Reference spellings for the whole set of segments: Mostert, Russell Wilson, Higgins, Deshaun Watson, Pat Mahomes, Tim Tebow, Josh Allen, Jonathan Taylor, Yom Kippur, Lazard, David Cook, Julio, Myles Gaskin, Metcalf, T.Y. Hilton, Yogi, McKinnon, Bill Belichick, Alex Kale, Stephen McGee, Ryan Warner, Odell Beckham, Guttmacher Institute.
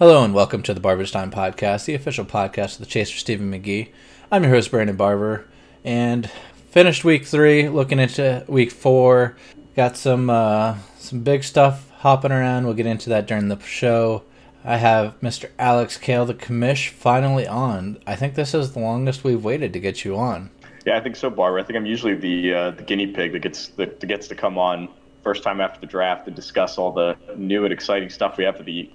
Hello and welcome to the Barber's Time Podcast, the official podcast of the Chaser Stephen McGee. I'm your host, Brandon Barber, and finished week 3, looking into week 4. Got some big stuff hopping around. We'll get into that during the show. I have Mr. Alex Kale, the commish, finally on. I think this is the longest we've waited to get you on. Yeah, I think so, Barber. I think I'm usually the guinea pig that gets to come on first time after the draft to discuss all the new and exciting stuff we have for the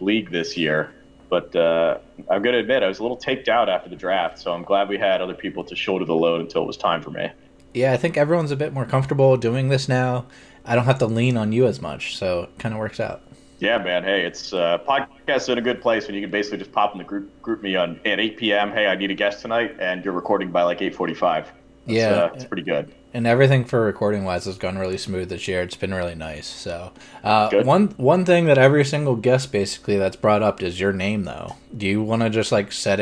league this year, but I'm going to admit I was a little taked out after the draft, so I'm glad we had other people to shoulder the load until it was time for me. Yeah, I think everyone's a bit more comfortable doing this now. I don't have to lean on you as much, so it kind of works out. Yeah, man. Hey, it's podcasts in a good place when you can basically just pop in the group me on at 8 p.m. Hey, I need a guest tonight, and you're recording by like 8:45. Yeah, it's pretty good. And everything for recording wise has gone really smooth this year. It's been really nice. So one thing that every single guest basically that's brought up is your name, though. Do you want to just set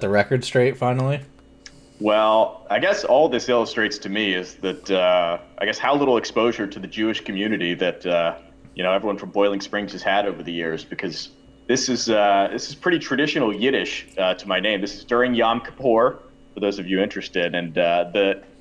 the record straight finally? Well, I guess all this illustrates to me is that I guess how little exposure to the Jewish community that everyone from Boiling Springs has had over the years, because this is pretty traditional Yiddish to my name. This is during Yom Kippur, for those of you interested, and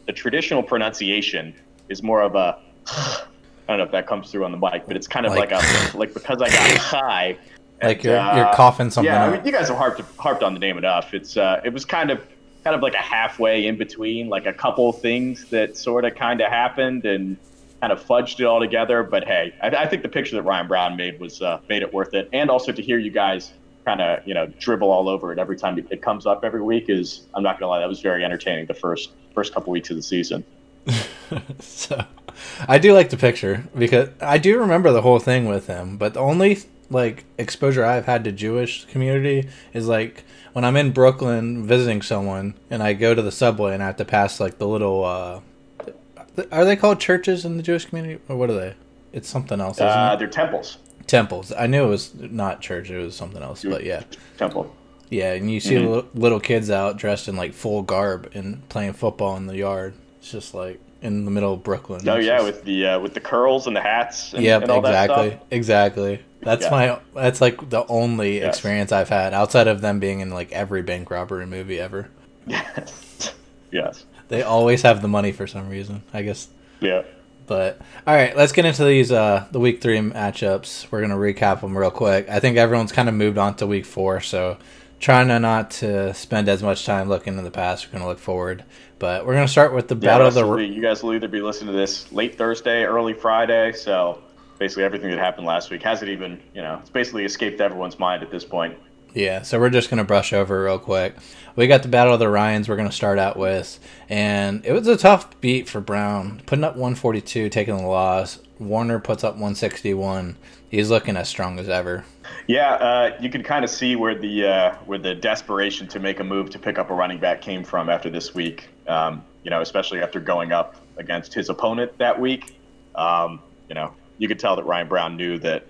the traditional pronunciation is more of a, I don't know if that comes through on the mic, but it's kind of like because I got high. Like you're coughing something up. Yeah, I mean, you guys have harped on the name enough. It's it was kind of like a halfway in between, like a couple things that sort of kind of happened and kind of fudged it all together. But hey, I think the picture that Ryan Brown made was made it worth it. And also to hear you guys kind of dribble all over it every time it comes up every week is, I'm not going to lie, that was very entertaining the first couple weeks of the season. So I do like the picture, because I do remember the whole thing with him, but the only exposure I've had to Jewish community is when I'm in Brooklyn visiting someone and I go to the subway and I have to pass the little are they called churches in the Jewish community, or what are they? It's something else, isn't it? They're temples. I knew it was not church, it was something else, but yeah, temple. Yeah, and you see little kids out dressed in full garb and playing football in the yard. It's just in the middle of Brooklyn. Oh yeah, with the curls and the hats. And, yep, and all exactly, that stuff. Exactly. That's that's the only experience I've had outside of them being in every bank robbery movie ever. Yes. Yes. They always have the money for some reason, I guess. Yeah. But all right, let's get into these the week 3 matchups. We're gonna recap them real quick. I think everyone's kind of moved on to week 4, so. Trying not to spend as much time looking in the past. We're going to look forward. But we're going to start with the Battle of the Week. You guys will either be listening to this late Thursday, early Friday. So basically everything that happened last week hasn't even, it's basically escaped everyone's mind at this point. Yeah, so we're just going to brush over real quick. We got the Battle of the Ryans we're going to start out with. And it was a tough beat for Brown. Putting up 142, taking the loss. Warner puts up 161. He's looking as strong as ever. Yeah, you can kind of see where the desperation to make a move to pick up a running back came from after this week. Especially after going up against his opponent that week. You could tell that Ryan Brown knew that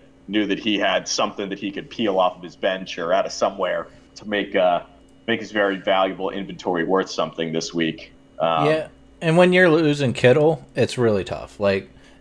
he had something that he could peel off of his bench or out of somewhere to make his very valuable inventory worth something this week. And when you're losing Kittle, it's really tough.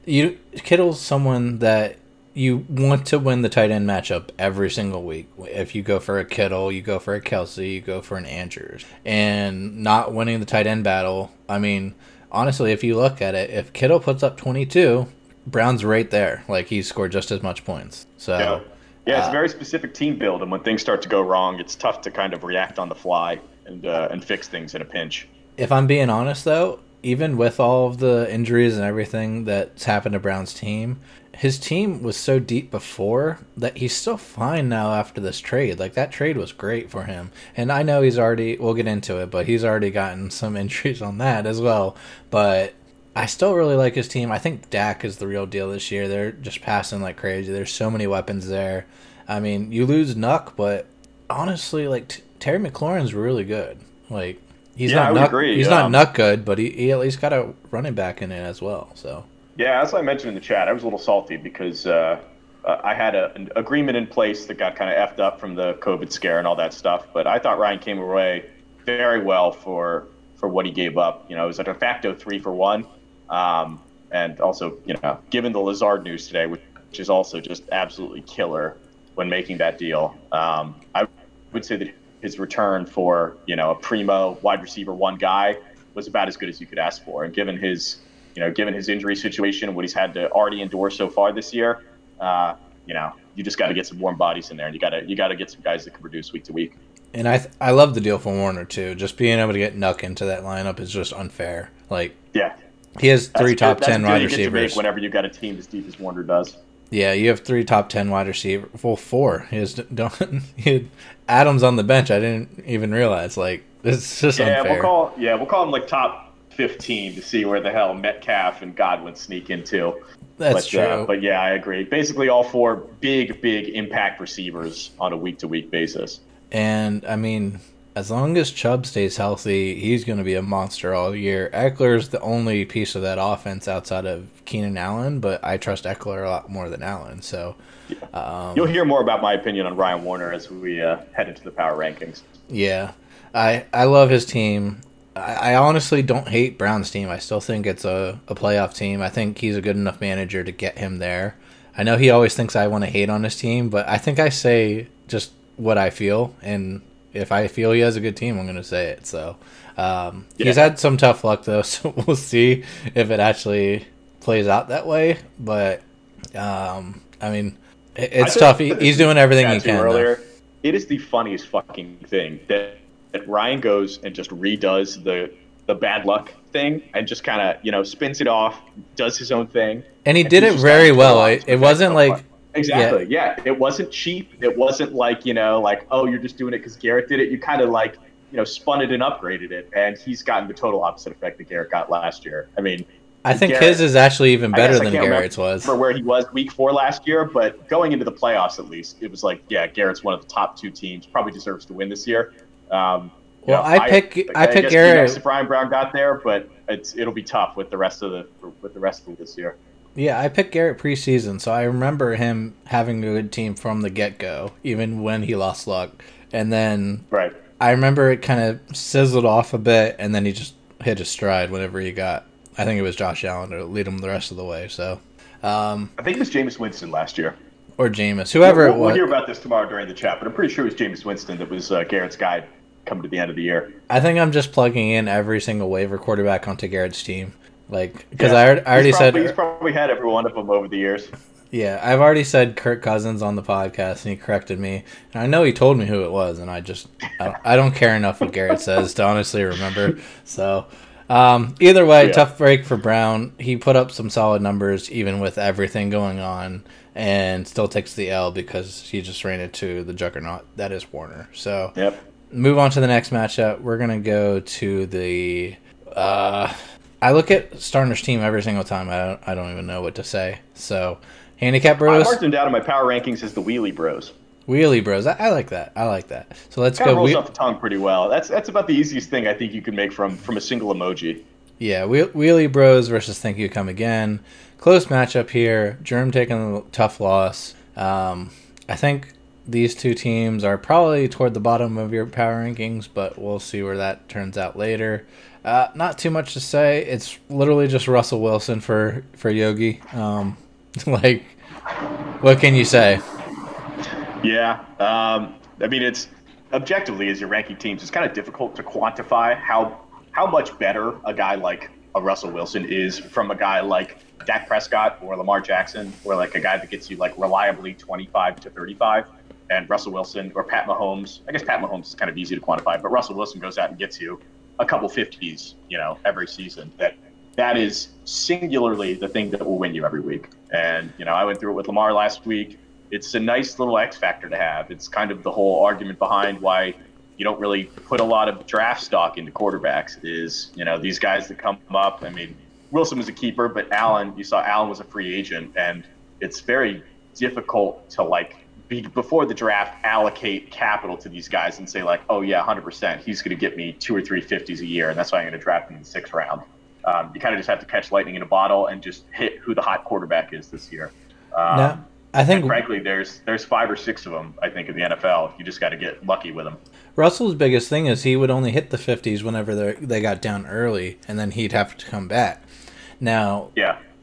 Kittle's someone that you want to win the tight end matchup every single week. If you go for a Kittle, you go for a Kelsey, you go for an Andrews. And not winning the tight end battle, I mean, honestly, if you look at it, if Kittle puts up 22, Brown's right there. He scored just as much points. So yeah, it's a very specific team build, and when things start to go wrong, it's tough to kind of react on the fly and fix things in a pinch. If I'm being honest, though, even with all of the injuries and everything that's happened to Brown's team, his team was so deep before that he's still fine now after this trade. That trade was great for him. And I know we'll get into it, but he's already gotten some injuries on that as well. But I still really like his team. I think Dak is the real deal this year. They're just passing like crazy. There's so many weapons there. I mean, you lose Nuck, but honestly, Terry McLaurin's really good. He's not good, but he at least got a running back in it as well. So yeah, as I mentioned in the chat, I was a little salty because I had an agreement in place that got kind of effed up from the COVID scare and all that stuff. But I thought Ryan came away very well for what he gave up. It was a de facto 3-for-1, and also given the Lazard news today, which is also just absolutely killer. when making that deal. I would say that his return for, you know, a primo wide receiver one guy was about as good as you could ask for. And given his, you know, given his injury situation, what he's had to already endure so far this year, you know, you just got to get some warm bodies in there, and you got to get some guys that can produce week to week. And I love the deal for Warner too. Just being able to get Nuck into that lineup is just unfair. Like, yeah, he has three top 10 wide receivers. Whenever you got a team as deep as Warner does. Yeah, you have three top 10 wide receivers. Well, four. He had Adams on the bench. I didn't even realize. Like, it's just unfair. We'll call him like top 15 to see where the hell Metcalf and Godwin sneak into. That's true. But yeah, I agree. Basically, all four big impact receivers on a week to week basis. And I mean, as long as Chubb stays healthy, he's going to be a monster all year. Eckler's the only piece of that offense outside of Keenan Allen, but I trust Eckler a lot more than Allen. So you'll hear more about my opinion on Ryan Warner as we head into the power rankings. Yeah, I love his team. I honestly don't hate Brown's team. I still think it's a playoff team. I think he's a good enough manager to get him there. I know he always thinks I want to hate on his team, but I think I say just what I feel, and if I feel he has a good team, I'm going to say it. So He's had some tough luck, though, so we'll see if it actually plays out that way. But, I mean, it's tough. He's doing everything he can. It is the funniest fucking thing that Ryan goes and just redoes the bad luck thing and just kind of, spins it off, does his own thing. And he did it very well. It wasn't like... Exactly. Yeah. It wasn't cheap. It wasn't like, you're just doing it because Garrett did it. You kind of like, spun it and upgraded it. And he's gotten the total opposite effect that Garrett got last year. I mean, I think Garrett, his is actually even better than Garrett's was. I remember where he was week 4 last year, but going into the playoffs, at least, it was like, yeah, Garrett's one of the top 2 teams, probably deserves to win this year. I pick Garrett. Ryan Brown got there, but it'll be tough with the rest of this year. Yeah, I picked Garrett preseason, so I remember him having a good team from the get-go, even when he lost luck. And then I remember it kind of sizzled off a bit, and then he just hit his stride whenever he got, I think it was Josh Allen, to lead him the rest of the way. So, I think it was Jameis Winston last year. Or Jameis, whoever it was. We'll hear about this tomorrow during the chat, but I'm pretty sure it was Jameis Winston that was Garrett's guy coming to the end of the year. I think I'm just plugging in every single waiver quarterback onto Garrett's team. Like, because I already said he's probably had every one of them over the years. Yeah, I've already said Kirk Cousins on the podcast, and he corrected me. And I know he told me who it was, and I just I don't care enough what Garrett says to honestly remember. So either way, tough break for Brown. He put up some solid numbers even with everything going on, and still takes the L because he just ran into the juggernaut that is Warner. So move on to the next matchup. We're gonna go to the. I look at Starner's team every single time. I don't even know what to say. So, Handicap Bros. I marked them down in my power rankings as the Wheelie Bros. Wheelie Bros. I like that. So let's go. Kind of rolls off the tongue pretty well. That's about the easiest thing I think you can make from a single emoji. Yeah, Wheelie Bros versus Think You Come Again. Close matchup here. Germ taking a tough loss. I think these two teams are probably toward the bottom of your power rankings, but we'll see where that turns out later. Not too much to say. It's literally just Russell Wilson for Yogi. What can you say? Yeah. I mean, it's objectively as you're ranking teams, it's kind of difficult to quantify how much better a guy like a Russell Wilson is from a guy like Dak Prescott or Lamar Jackson, or like a guy that gets you like reliably 25 to 35. And Russell Wilson or Pat Mahomes, I guess Pat Mahomes is kind of easy to quantify, but Russell Wilson goes out and gets you a couple 50s, every season. That is singularly the thing that will win you every week. And, I went through it with Lamar last week. It's a nice little X factor to have. It's kind of the whole argument behind why you don't really put a lot of draft stock into quarterbacks is, these guys that come up. I mean, Wilson was a keeper, but you saw Allen was a free agent, and it's very difficult to before the draft, allocate capital to these guys and say 100%, he's going to get me 2 or 3 50s a year, and that's why I'm going to draft him in the 6th round. You kind of just have to catch lightning in a bottle and just hit who the hot quarterback is this year. No, I think, frankly, there's 5 or 6 of them. I think in the NFL, you just got to get lucky with them. Russell's biggest thing is he would only hit the 50s whenever they got down early, and then he'd have to come back. Now,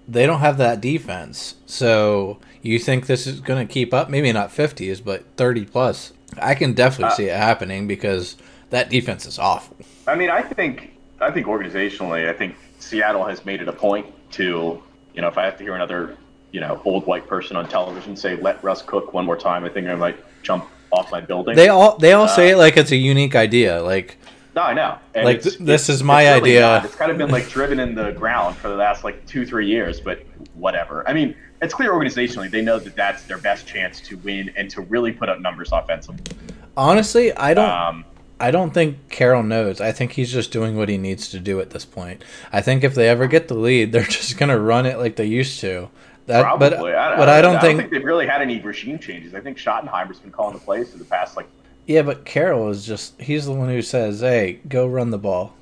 They don't have that defense, so You think this is going to keep up? Maybe not 50s, but 30 plus. I can definitely see it happening because that defense is awful. I mean, I think organizationally, I think Seattle has made it a point to, you know, if I have to hear another, you know, old white person on television say, "Let Russ cook" one more time, I think I might jump off my building. They all say it like it's a unique idea, like. No, I know. And like this is my idea. Really, it's kind of been like driven in the ground for the last like 2-3 years, but whatever. I mean, it's clear organizationally they know that that's their best chance to win and to really put up numbers offensively. Honestly, I don't think Carroll knows. I think he's just doing what he needs to do at this point. I think if they ever get the lead, they're just gonna run it like they used to. Probably. I don't think they've really had any regime changes. I think Schottenheimer's been calling the plays for the past like. Yeah, but Carroll is just—he's the one who says, "Hey, go run the ball."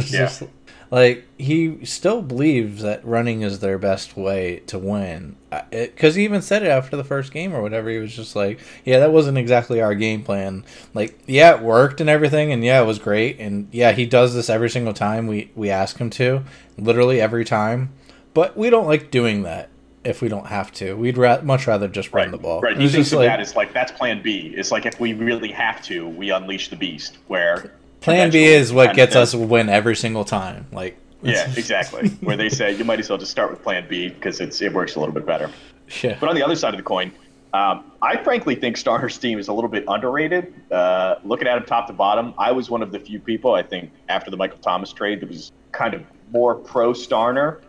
Just, like he still believes that running is their best way to win. Because he even said it after the first game or whatever. He was just like, "Yeah, that wasn't exactly our game plan. Like, yeah, it worked and everything, and yeah, it was great, and yeah, he does this every single time we ask him to, literally every time. But we don't like doing that." If we don't have to, we'd much rather just run the ball. Right. He thinks of that as like, that's plan B. It's like, if we really have to, we unleash the beast, where plan B is what gets us a win every single time. Like, yeah, exactly. Where they say you might as well just start with plan B because it works a little bit better. Yeah. But on the other side of the coin, I frankly think Starner's team is a little bit underrated. Looking at him top to bottom, I was one of the few people, I think, after the Michael Thomas trade that was kind of more pro Starner.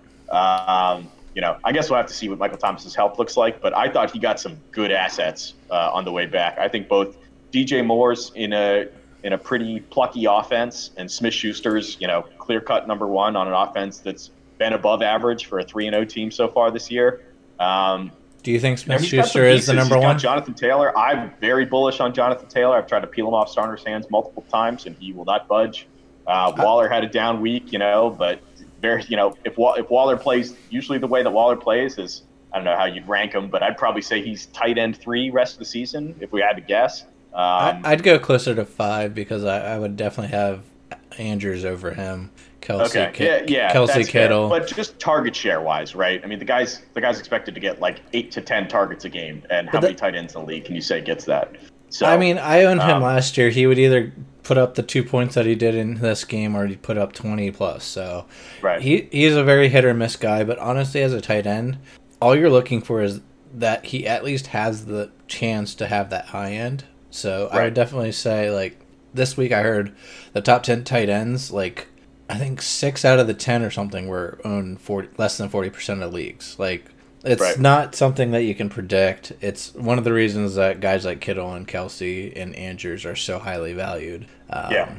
You know, I guess we'll have to see what Michael Thomas's health looks like, but I thought he got some good assets on the way back. I think both DJ Moore's in a pretty plucky offense and Smith-Schuster's, you know, clear-cut number one on an offense that's been above average for a 3-0 team so far this year. Do you think Smith-Schuster is the number one? Jonathan Taylor. I'm very bullish on Jonathan Taylor. I've tried to peel him off Starner's hands multiple times, and he will not budge. Waller had a down week, you know, but... Very, you know, if Waller plays, usually the way that Waller plays is, I don't know how you'd rank him, but I'd probably say he's tight end 3 rest of the season, if we had to guess. I'd go closer to 5 because I would definitely have Andrews over him, Kelsey Kittle. Fair. But just target share-wise, right? I mean, the guy's expected to get like 8 to 10 targets a game, and how many tight ends in the league can you say gets that? So, I mean, I owned him last year. He would either put up the 2 points that he did in this game or he put up 20 plus. So right. He's a very hit or miss guy, but honestly, as a tight end, all you're looking for is that he at least has the chance to have that high end. So right. I would definitely say, like, this week I heard the top 10 tight ends, like, I think 6 out of the 10 or something were owned less than 40% of leagues. Like, it's right. not something that you can predict. It's one of the reasons that guys like Kittle and Kelsey and Andrews are so highly valued. I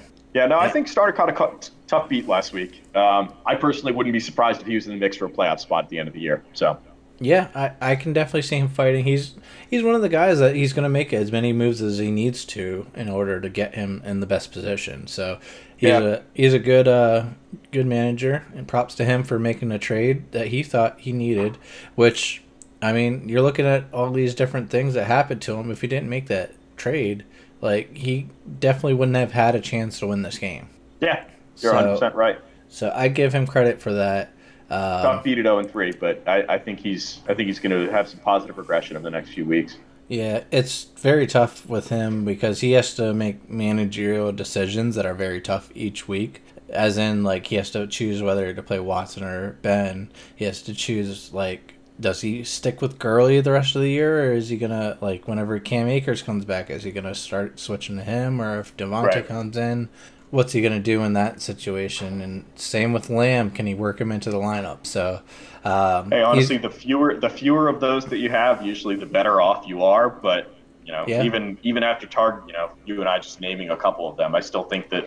think Starner caught a tough beat last week. I personally wouldn't be surprised if he was in the mix for a playoff spot at the end of the year. So, yeah, I can definitely see him fighting. He's one of the guys that he's going to make as many moves as he needs to in order to get him in the best position. So he's a good good manager, and props to him for making a trade that he thought he needed, which, I mean, you're looking at all these different things that happened to him. If he didn't make that trade, like, he definitely wouldn't have had a chance to win this game. Yeah, you're 100% right. So I give him credit for that. Top beat at 0-3, but I think he's going to have some positive regression over the next few weeks. Yeah, it's very tough with him because he has to make managerial decisions that are very tough each week. As in, like, he has to choose whether to play Watson or Ben. He has to choose, like, does he stick with Gurley the rest of the year, or is he going to, like, whenever Cam Akers comes back, is he going to start switching to him? Or if Devonta comes in, what's he going to do in that situation? And same with Lamb. Can he work him into the lineup? So, hey, honestly, the fewer of those that you have, usually the better off you are. But, you know, even after Target, you know, you and I just naming a couple of them, I still think that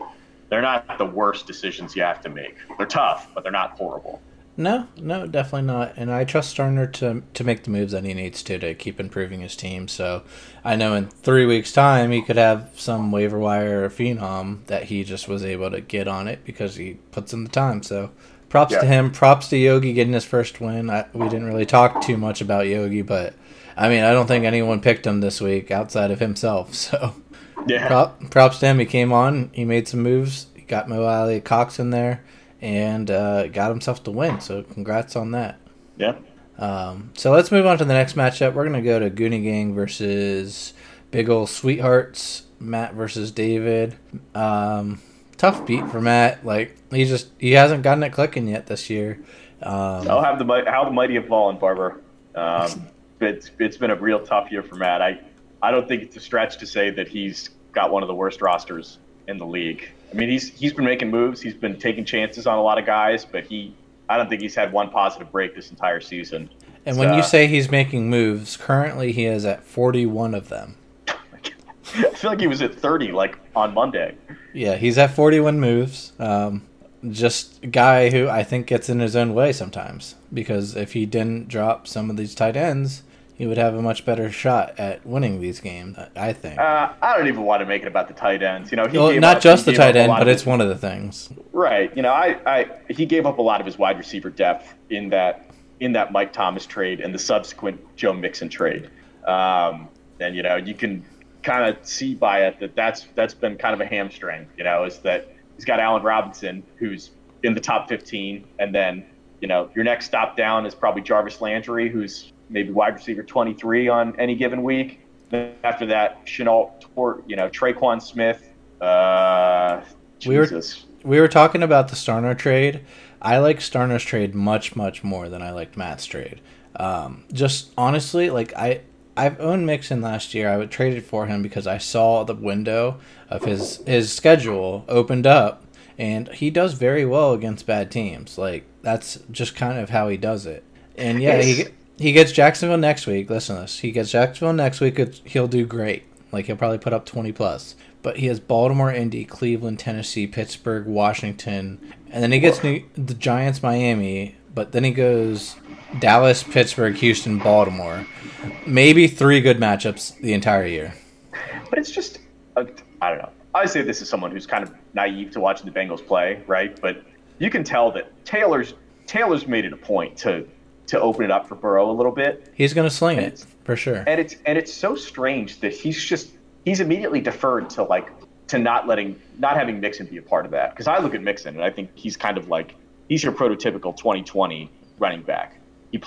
they're not the worst decisions you have to make. They're tough, but they're not horrible. No, definitely not. And I trust Starner to make the moves that he needs to keep improving his team. So I know in 3 weeks' time he could have some waiver wire phenom that he just was able to get on it because he puts in the time. So props to him. Props to Yogi getting his first win. We didn't really talk too much about Yogi, but, I mean, I don't think anyone picked him this week outside of himself. So props to him. He came on. He made some moves. He got Mo Alley Cox in there. And got himself the win, so congrats on that. Yeah. So let's move on to the next matchup. We're going to go to Goonie Gang versus Big Ol' Sweethearts, Matt versus David. Tough beat for Matt. Like, he hasn't gotten it clicking yet this year. I'll have how the mighty have fallen, Barber. It's been a real tough year for Matt. I don't think it's a stretch to say that he's got one of the worst rosters in the league. I mean, he's been making moves. He's been taking chances on a lot of guys, but I don't think he's had one positive break this entire season. And when you say he's making moves, currently he is at 41 of them. I feel like he was at 30, like, on Monday. Yeah, he's at 41 moves. Just a guy who I think gets in his own way sometimes, because if he didn't drop some of these tight ends, he would have a much better shot at winning these games, I think. I don't even want to make it about the tight ends. You know, not just the tight end, but it's one of the things. Right. You know, he gave up a lot of his wide receiver depth in that Mike Thomas trade and the subsequent Joe Mixon trade. And, you know, you can kind of see by it that's been kind of a hamstring, you know, is that he's got Allen Robinson, who's in the top 15, and then, you know, your next stop down is probably Jarvis Landry, who's maybe wide receiver 23 on any given week. Then after that, Shenault, Traquan Smith. Jesus. We were talking about the Starner trade. I like Starner's trade much, much more than I liked Matt's trade. Just honestly, like I've owned Mixon last year. I would trade it for him because I saw the window of his schedule opened up, and he does very well against bad teams. Like, that's just kind of how he does it. And yeah, He gets Jacksonville next week. Listen to this. He gets Jacksonville next week. He'll do great. Like, he'll probably put up 20+. But he has Baltimore, Indy, Cleveland, Tennessee, Pittsburgh, Washington. And then he gets the Giants, Miami. But then he goes Dallas, Pittsburgh, Houston, Baltimore. Maybe 3 good matchups the entire year. But it's just, I don't know. I say this as someone who's kind of naive to watching the Bengals play, right? But you can tell that Taylor's made it a point to open it up for Burrow a little bit. He's going to sling it for sure. And it's so strange that he's immediately deferred to not having Mixon be a part of that. Cause I look at Mixon and I think he's kind of like, he's your prototypical 2020 running back. He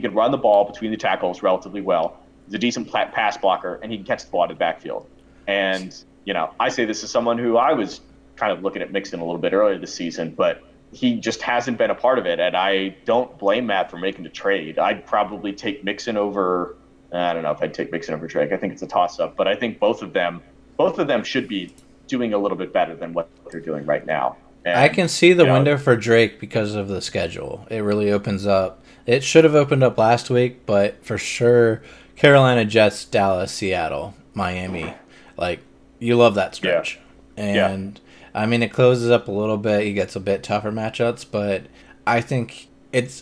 can run the ball between the tackles relatively well. He's a decent pass blocker and he can catch the ball out of the backfield. And, you know, I say this as someone who I was kind of looking at Mixon a little bit earlier this season, but he just hasn't been a part of it, and I don't blame Matt for making the trade. I'd probably take Mixon over – I don't know if I'd take Mixon over Drake. I think it's a toss-up, but I think both of them should be doing a little bit better than what they're doing right now. And I can see the window for Drake because of the schedule. It really opens up. It should have opened up last week, but for sure Carolina, Jets, Dallas, Seattle, Miami. Like, you love that stretch. Yeah. And yeah. I mean, it closes up a little bit. He gets a bit tougher matchups, but I think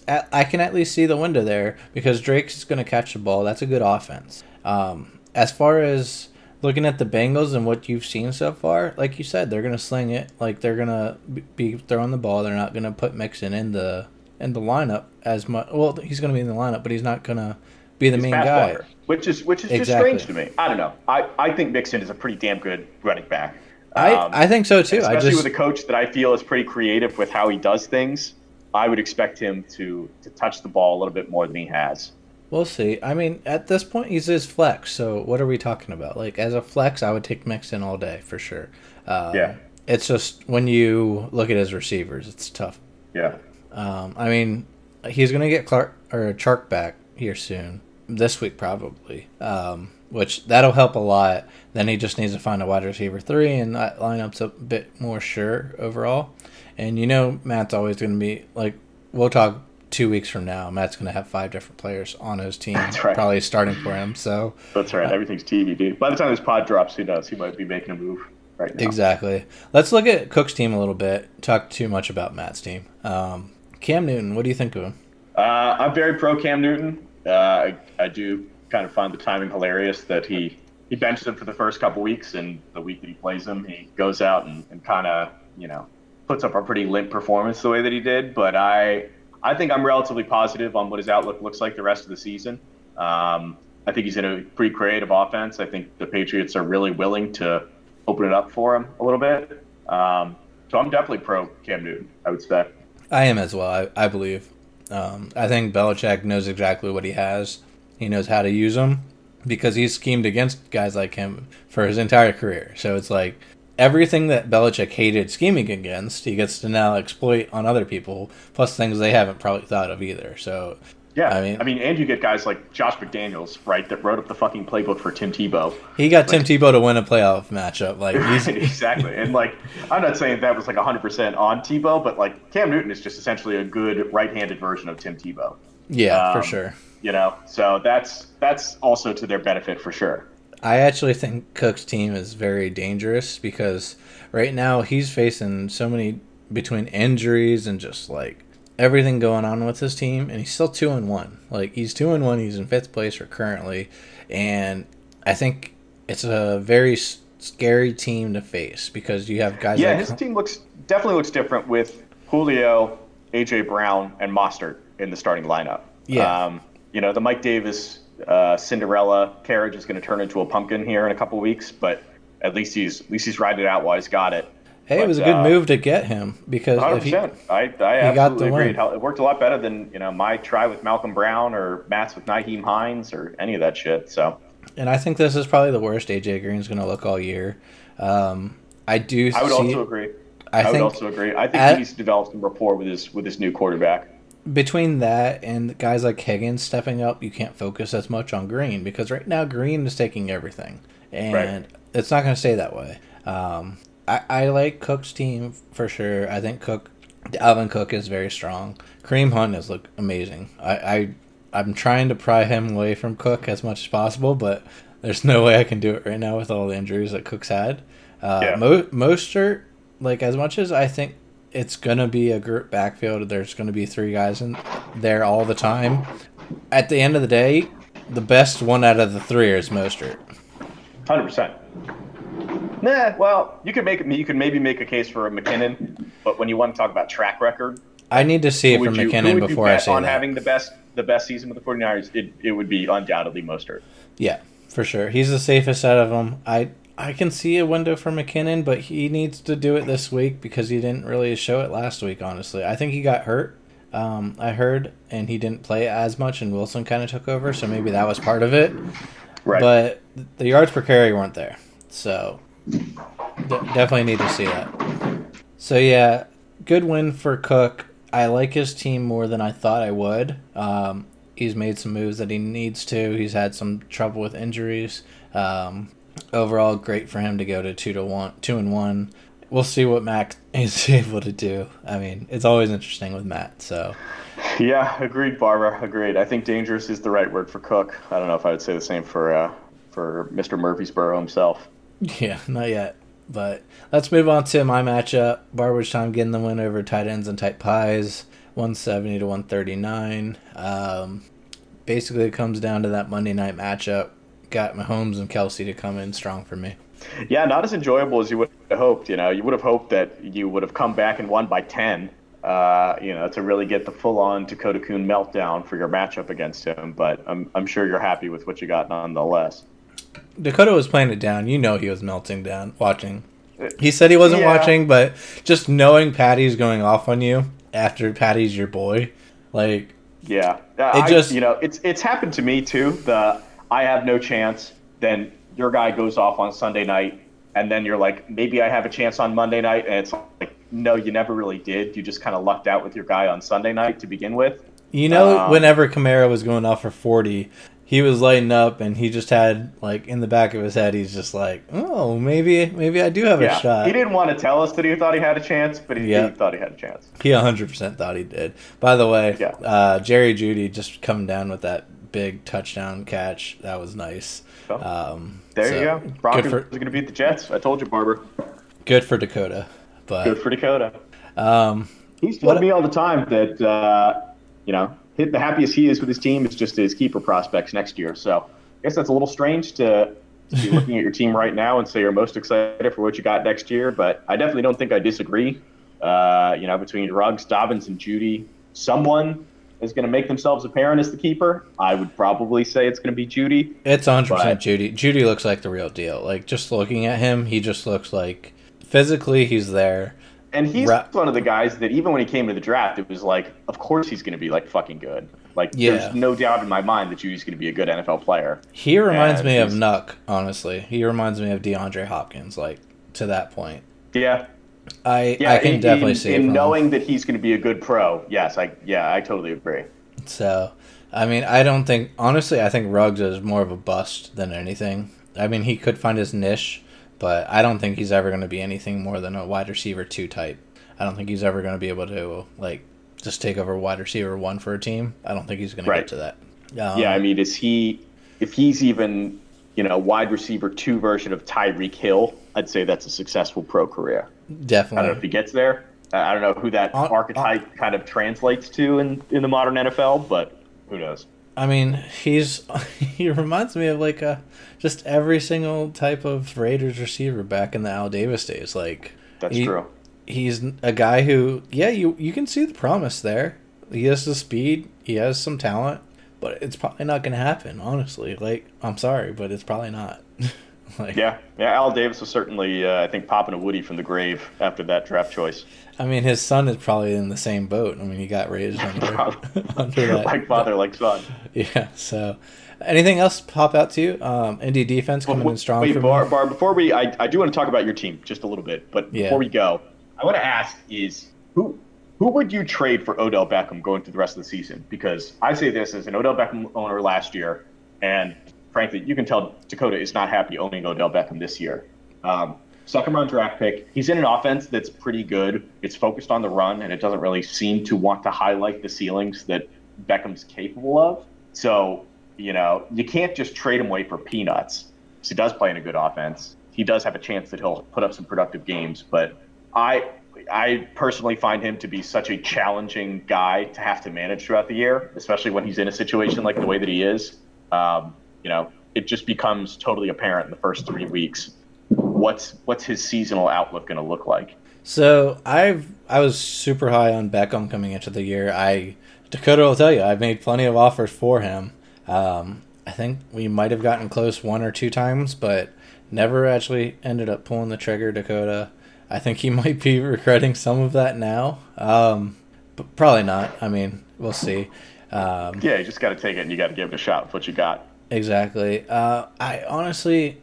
I can at least see the window there because Drake's going to catch the ball. That's a good offense. As far as looking at the Bengals and what you've seen so far, like you said, they're going to sling it. Like, they're going to be throwing the ball. They're not going to put Mixon in the lineup as much. Well, he's going to be in the lineup, but he's not going to be the main guy. Blocker, which is exactly. Just strange to me. I don't know. I think Mixon is a pretty damn good running back. I think so, too. Especially with a coach that I feel is pretty creative with how he does things, I would expect him to touch the ball a little bit more than he has. We'll see. I mean, at this point, he's his flex, so what are we talking about? Like, as a flex, I would take Mixon all day for sure. Yeah. It's just when you look at his receivers, it's tough. Yeah. I mean, he's going to get Chark back here soon, this week probably. Which that'll help a lot. Then he just needs to find a wide receiver 3, and that lineup's a bit more sure overall. And you know Matt's always going to be, like, we'll talk 2 weeks from now. Matt's going to have 5 different players on his team, right, probably starting for him. So that's right. Everything's TBD. By the time this pod drops, who knows? He might be making a move right now. Exactly. Let's look at Cook's team a little bit. Talk too much about Matt's team. Cam Newton, what do you think of him? I'm very pro Cam Newton. I do kind of find the timing hilarious that he benches him for the first couple weeks, and the week that he plays him, he goes out and kind of, you know, puts up a pretty limp performance the way that he did. But I think I'm relatively positive on what his outlook looks like the rest of the season. I think he's in a pretty creative offense. I think the Patriots are really willing to open it up for him a little bit. So I'm definitely pro Cam Newton, I would say. I am as well, I believe. I think Belichick knows exactly what he has. He knows how to use them because he's schemed against guys like him for his entire career. So it's like everything that Belichick hated scheming against, he gets to now exploit on other people, plus things they haven't probably thought of either. So yeah, I mean, and you get guys like Josh McDaniels, right, that wrote up the fucking playbook for Tim Tebow. He got Tim Tebow to win a playoff matchup. Like right, exactly. And, like, I'm not saying that was, like, 100% on Tebow, but, like, Cam Newton is just essentially a good right-handed version of Tim Tebow. Yeah, for sure. You know, so that's also to their benefit for sure. I actually think Cook's team is very dangerous because right now he's facing so many between injuries and just, like, everything going on with his team, and he's still 2-1. Like, he's 2-1, he's in fifth place currently, and I think it's a very scary team to face because you have guys. Yeah, like his team definitely looks different with Julio, AJ Brown, and Mostert in the starting lineup. Yeah, you know, the Mike Davis Cinderella carriage is going to turn into a pumpkin here in a couple weeks, but at least he's riding it out while he's got it. Hey, but it was a good move to get him because 100%. I absolutely agree. It worked a lot better than, you know, my try with Malcolm Brown or Matt's with Nyheim Hines or any of that shit. So, and I think this is probably the worst AJ Green's going to look all year. I would also agree. I think he's developed some rapport with his new quarterback. Between that and guys like Higgins stepping up, you can't focus as much on Green because right now Green is taking everything, and it's not going to stay that way. I like Cook's team for sure. I think Dalvin Cook is very strong. Kareem Hunt is amazing. I'm trying to pry him away from Cook as much as possible, but there's no way I can do it right now with all the injuries that Cook's had. Mostert, like, as much as I think it's gonna be a group backfield, there's gonna be three guys in there all the time. At the end of the day, the best one out of the three is Mostert. 100%. Nah, well, you could maybe make a case for a McKinnon, but when you want to talk about track record, I need to see it from McKinnon before I say that. On having the best season with the 49ers, it would be undoubtedly Mostert. Yeah, for sure. He's the safest out of them. I can see a window for McKinnon, but he needs to do it this week because he didn't really show it last week, honestly. I think he got hurt, I heard, and he didn't play as much, and Wilson kind of took over, so maybe that was part of it. Right. But the yards per carry weren't there, so definitely need to see that. So yeah, good win for Cook. I like his team more than I thought I would. He's made some moves that he needs to. He's had some trouble with injuries. Overall, great for him to go to 2-1. We'll see what Matt is able to do. I mean, it's always interesting with Matt. So yeah, agreed, Barbara. Agreed. I think dangerous is the right word for Cook. I don't know if I would say the same for Mr. Murfreesboro himself. Yeah, not yet. But let's move on to my matchup. Barber's time getting the win over tight ends and tight pies, 170-139. Basically, it comes down to that Monday night matchup. Got Mahomes and Kelsey to come in strong for me. Yeah, not as enjoyable as you would have hoped. You know, you would have hoped that you would have come back and won by 10. You know, to really get the full-on Dakota Kuhn meltdown for your matchup against him. But I'm sure you're happy with what you got nonetheless. Dakota was playing it down. You know he was melting down, watching. He said he wasn't watching, but just knowing Patty's going off on you after Patty's your boy, like, yeah, you know, it's happened to me too. The I have no chance. Then your guy goes off on Sunday night, and then you're like, maybe I have a chance on Monday night, and it's like, no, you never really did. You just kind of lucked out with your guy on Sunday night to begin with. You know, whenever Kamara was going off for 40. He was lighting up, and he just had, like, in the back of his head, he's just like, oh, maybe I do have a shot. He didn't want to tell us that he thought he had a chance, but he thought he had a chance. He 100% thought he did. By the way, Jerry Judy just coming down with that big touchdown catch. That was nice. There you go. Broncos are going to beat the Jets. I told you, Barber. Good for Dakota. Good for Dakota. He's told me all the time that, you know, the happiest he is with his team is just his keeper prospects next year. So I guess that's a little strange to be looking at your team right now and say you're most excited for what you got next year. But I definitely don't think I disagree. You know, between Ruggs, Dobbins, and Judy, someone is going to make themselves apparent as the keeper. I would probably say it's going to be Judy. It's 100% Judy. Judy looks like the real deal. Like, just looking at him, he just looks like physically he's there. And he's one of the guys that even when he came to the draft, it was like, of course he's going to be, like, fucking good. Like, there's no doubt in my mind that Judy's going to be a good NFL player. He reminds me of Nuck, honestly. He reminds me of DeAndre Hopkins, like, to that point. Yeah. I can definitely see it. In knowing that he's going to be a good pro, yes, I totally agree. So, I mean, I don't think, honestly, I think Ruggs is more of a bust than anything. I mean, he could find his niche, but I don't think he's ever going to be anything more than a wide receiver 2 type. I don't think he's ever going to be able to, like, just take over wide receiver 1 for a team. I don't think he's going to get to that. Yeah, I mean, if he's even, you know, a wide receiver 2 version of Tyreek Hill, I'd say that's a successful pro career. Definitely. I don't know if he gets there. I don't know who that archetype kind of translates to in the modern NFL, but who knows? I mean, he reminds me of like just every single type of Raiders receiver back in the Al Davis days. Like that's true. He's a guy who, you can see the promise there. He has the speed. He has some talent, but it's probably not going to happen. Honestly, like I'm sorry, but it's probably not. Like, yeah. Al Davis was certainly, I think, popping a Woody from the grave after that draft choice. I mean, his son is probably in the same boat. I mean, he got raised under that. Like father, like son. Yeah. So, anything else pop out to you? Indy defense coming in strong. Wait, Bar, before we, I do want to talk about your team just a little bit, but before we go, I want to ask is who would you trade for Odell Beckham going through the rest of the season? Because I say this as an Odell Beckham owner last year, and frankly, you can tell Dakota is not happy owning Odell Beckham this year. Second-round draft pick. He's in an offense that's pretty good. It's focused on the run, and it doesn't really seem to want to highlight the ceilings that Beckham's capable of. So, you know, you can't just trade him away for peanuts. He does play in a good offense. He does have a chance that he'll put up some productive games. But I personally find him to be such a challenging guy to have to manage throughout the year, especially when he's in a situation like the way that he is. You know, it just becomes totally apparent in the first 3 weeks. What's his seasonal outlook going to look like? So I was super high on Beckham coming into the year. Dakota will tell you, I've made plenty of offers for him. I think we might have gotten close 1 or 2 times, but never actually ended up pulling the trigger, Dakota. I think he might be regretting some of that now, but probably not. I mean, we'll see. Yeah, you just got to take it and you got to give it a shot with what you got. Exactly. I honestly,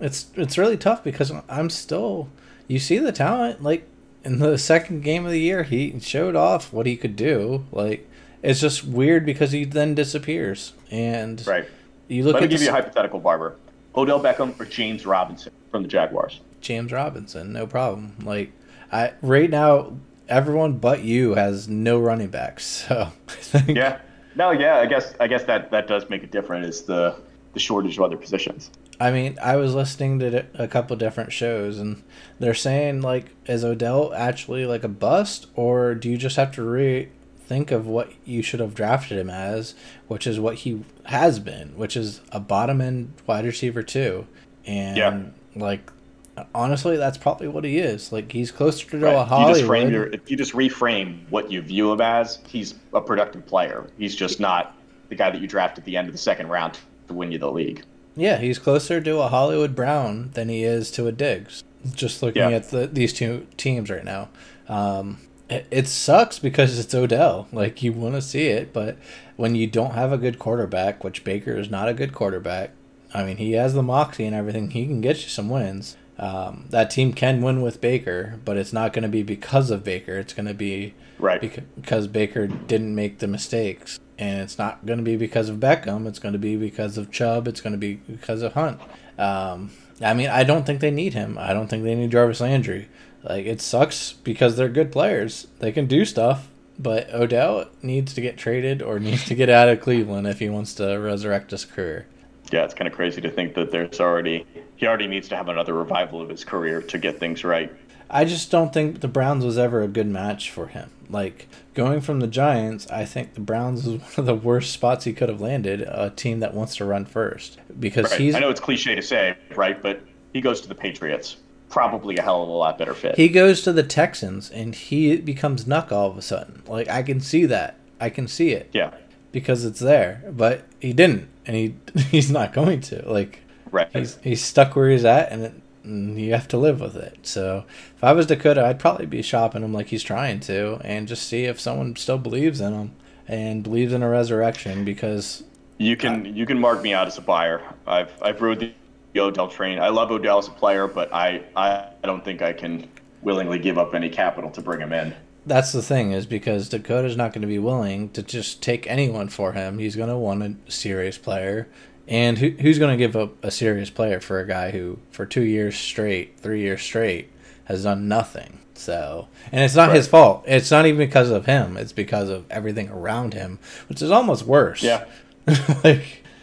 it's really tough because I'm still, you see the talent, like in the second game of the year, he showed off what he could do. Like, it's just weird because he then disappears. And let me give you a hypothetical, Barber. Odell Beckham or James Robinson from the Jaguars. James Robinson, no problem. Like right now, everyone but you has no running backs. So I think. Yeah. No, yeah, I guess that does make it different is the shortage of other positions. I mean, I was listening to a couple different shows, and they're saying, like, is Odell actually, like, a bust, or do you just have to rethink of what you should have drafted him as, which is what he has been, which is a bottom-end wide receiver, too. And, like, honestly, that's probably what he is. Like, he's closer to a Hollywood. If you just reframe what you view him as, he's a productive player. He's just not the guy that you draft at the end of the second round to win you the league. Yeah, he's closer to a Hollywood Brown than he is to a Diggs. Just looking at these two teams right now. It sucks because it's Odell. Like, you want to see it, but when you don't have a good quarterback, which Baker is not a good quarterback, I mean, he has the moxie and everything. He can get you some wins. That team can win with Baker, but it's not going to be because of Baker. It's going to be because Baker didn't make the mistakes. And it's not going to be because of Beckham. It's going to be because of Chubb. It's going to be because of Hunt. I mean, I don't think they need him. I don't think they need Jarvis Landry. Like, it sucks because they're good players. They can do stuff, but Odell needs to get traded or needs to get out of Cleveland if he wants to resurrect his career. Yeah, it's kind of crazy to think that he already needs to have another revival of his career to get things right. I just don't think the Browns was ever a good match for him. Like, going from the Giants, I think the Browns is one of the worst spots he could have landed, a team that wants to run first. Because I know it's cliche to say, right, but he goes to the Patriots. Probably a hell of a lot better fit. He goes to the Texans, and he becomes Nuck all of a sudden. Like, I can see that. I can see it. Yeah. Because it's there. But he didn't, and he's not going to. Like, he's stuck where he's at, and and you have to live with it. So if I was Dakota, I'd probably be shopping him like he's trying to and just see if someone still believes in him and believes in a resurrection, because you can mark me out as a buyer. I've rode the Odell train. I love Odell as a player, but I don't think I can willingly give up any capital to bring him in. That's the thing, is because Dakota's not going to be willing to just take anyone for him. He's going to want a serious player. And who's going to give up a serious player for a guy who, for 2 years straight, 3 years straight, has done nothing? So, and it's not his fault. It's not even because of him. It's because of everything around him, which is almost worse. Yeah.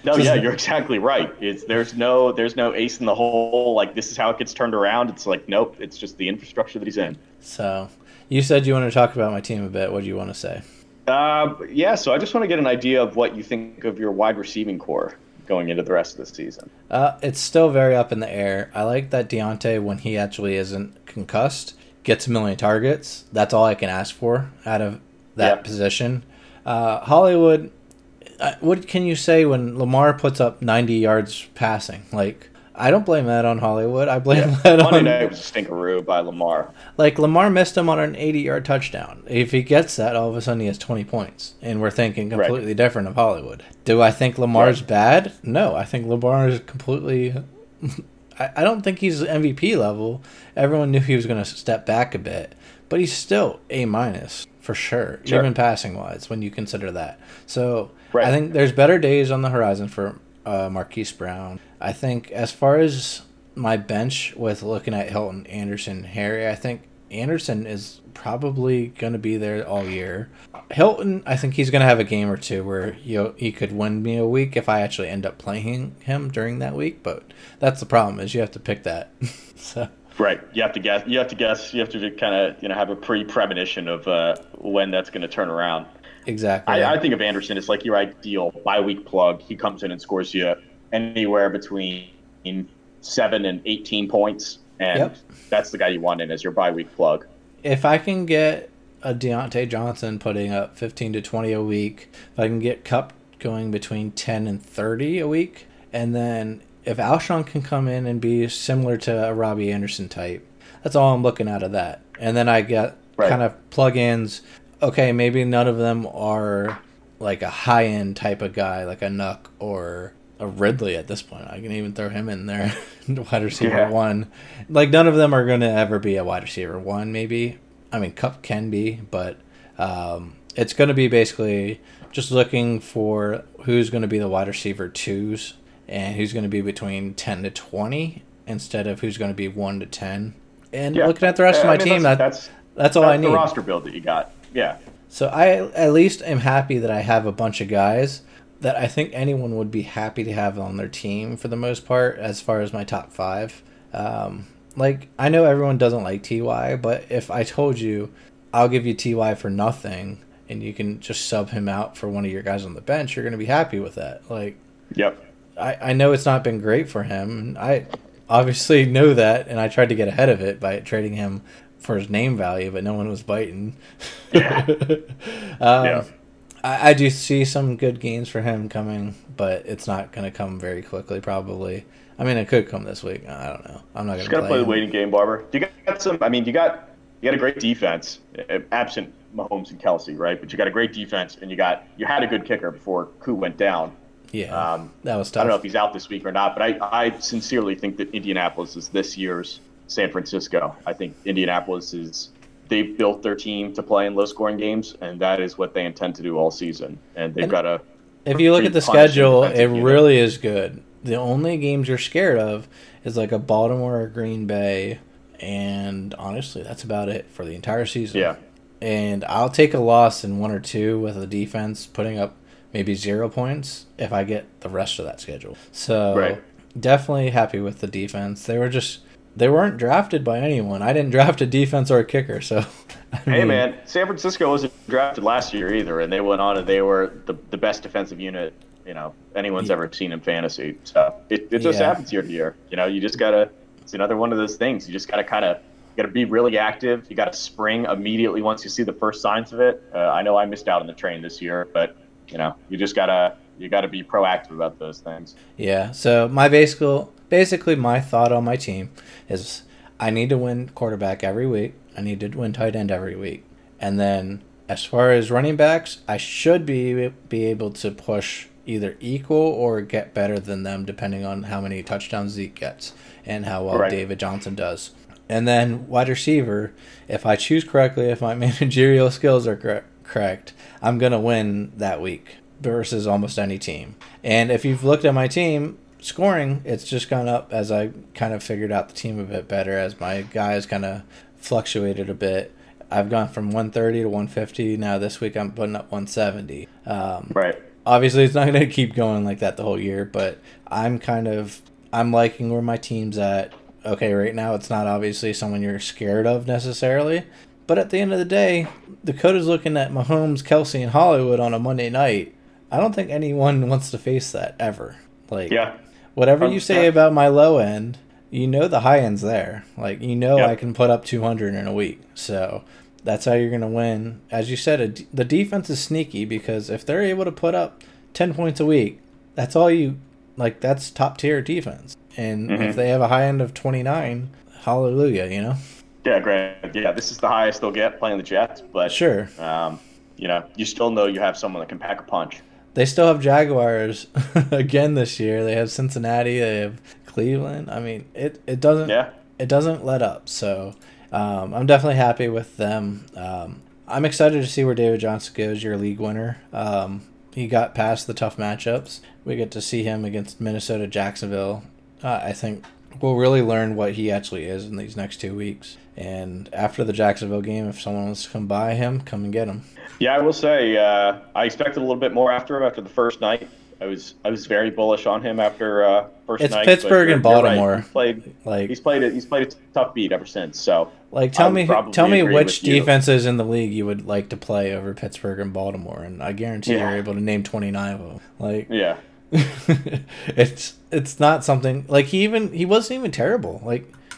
You're exactly right. There's no ace in the hole. Like, this is how it gets turned around. It's like, nope. It's just the infrastructure that he's in. So, you said you want to talk about my team a bit. What do you want to say? So I just want to get an idea of what you think of your wide receiving core going into the rest of the season. It's still very up in the air. I like that Deontay, when he actually isn't concussed, gets a million targets. That's all I can ask for out of that position. Hollywood, what can you say when Lamar puts up 90 yards passing? Like, I don't blame that on Hollywood. I blame that on... Monday night was a stinkeroo by Lamar. Like, Lamar missed him on an 80-yard touchdown. If he gets that, all of a sudden he has 20 points. And we're thinking completely different of Hollywood. Do I think Lamar's bad? No, I think Lamar is completely... I don't think he's MVP level. Everyone knew he was going to step back a bit. But he's still A-minus, for sure. Even passing-wise, when you consider that. So, I think there's better days on the horizon for Marquise Brown. I think as far as my bench, with looking at Hilton, Anderson, Harry, I think Anderson is probably going to be there all year. Hilton, I think he's going to have a game or two where he could win me a week if I actually end up playing him during that week. But that's the problem, is you have to pick that. So. Right. You have to guess. You have to kind of have a premonition of when that's going to turn around. Exactly. I think of Anderson as like your ideal bye-week plug. He comes in and scores you anywhere between 7 and 18 points, and that's the guy you want in as your bye-week plug. If I can get a Deontay Johnson putting up 15 to 20 a week, if I can get Kupp going between 10 and 30 a week, and then if Alshon can come in and be similar to a Robbie Anderson type, that's all I'm looking out of that. And then I get kind of plug-ins. Okay, maybe none of them are like a high-end type of guy, like a Nuck or a Ridley at this point. I can even throw him in there, wide receiver one. Like, none of them are going to ever be a wide receiver one, maybe. I mean, Kupp can be, but it's going to be basically just looking for who's going to be the wide receiver twos and who's going to be between 10 to 20 instead of who's going to be 1 to 10. And looking at the rest of my team, that's all I need. That's the roster build that you got. Yeah. So I at least am happy that I have a bunch of guys that I think anyone would be happy to have on their team for the most part, as far as my top five. I know everyone doesn't like T.Y., but if I told you I'll give you T.Y. for nothing and you can just sub him out for one of your guys on the bench, you're going to be happy with that. Like, I know it's not been great for him. I obviously know that, and I tried to get ahead of it by trading him for his name value, but no one was biting. I do see some good gains for him coming, but it's not going to come very quickly, probably. I mean, it could come this week. I don't know. I'm not going to play the waiting game, Barber. You got a great defense, absent Mahomes and Kelsey, right? But you got a great defense, and you had a good kicker before Kuhn went down. Yeah, that was tough. I don't know if he's out this week or not, but I sincerely think that Indianapolis is this year's San Francisco. I think Indianapolis is – they've built their team to play in low-scoring games, and that is what they intend to do all season. And they've got a – if you look at the schedule, it really is good. The only games you're scared of is like a Baltimore or Green Bay, and honestly, that's about it for the entire season. Yeah. And I'll take a loss in one or two with the defense putting up maybe 0 points if I get the rest of that schedule. So definitely happy with the defense. They weren't drafted by anyone. I didn't draft a defense or a kicker. So, hey, man, San Francisco wasn't drafted last year either, and they went on and they were the best defensive unit anyone's ever seen in fantasy. So it just happens year to year. You just gotta. It's another one of those things. You just gotta gotta be really active. You gotta spring immediately once you see the first signs of it. I know I missed out on the train this year, but you just gotta be proactive about those things. Yeah. So my basically my thought on my team is I need to win quarterback every week. I need to win tight end every week. And then as far as running backs, I should be able to push either equal or get better than them, depending on how many touchdowns Zeke gets and how well David Johnson does. And then wide receiver, if I choose correctly, if my managerial skills are correct, I'm going to win that week versus almost any team. And if you've looked at my team, scoring, it's just gone up as I kind of figured out the team a bit better, as my guys kind of fluctuated a bit. I've gone from 130 to 150. Now this week I'm putting up 170. Obviously, it's not going to keep going like that the whole year, but I'm liking where my team's at. Okay, right now it's not obviously someone you're scared of necessarily, but at the end of the day, Dakota's looking at Mahomes, Kelsey, and Hollywood on a Monday night. I don't think anyone wants to face that ever. Whatever you say about my low end, you know the high end's there. I can put up 200 in a week, so that's how you're going to win. As you said, the defense is sneaky because if they're able to put up 10 points a week, that's all you like. That's top tier defense. And if they have a high end of 29, hallelujah, you know? Yeah, great. Yeah, this is the highest they'll get playing the Jets. But sure, you still know you have someone that can pack a punch. They still have Jaguars again this year. They have Cincinnati. They have Cleveland. I mean, it doesn't let up. So I'm definitely happy with them. I'm excited to see where David Johnson goes, your league winner. He got past the tough matchups. We get to see him against Minnesota, Jacksonville. I think we'll really learn what he actually is in these next 2 weeks. And after the Jacksonville game, if someone wants to come by him, come and get him. Yeah, I will say I expected a little bit more after him after the first night. I was very bullish on him after first night. It's Pittsburgh and Baltimore. Right. He's played a tough beat ever since. So tell me which defenses in the league you would like to play over Pittsburgh and Baltimore, and I guarantee you're able to name 29 of them. It's not something he wasn't even terrible.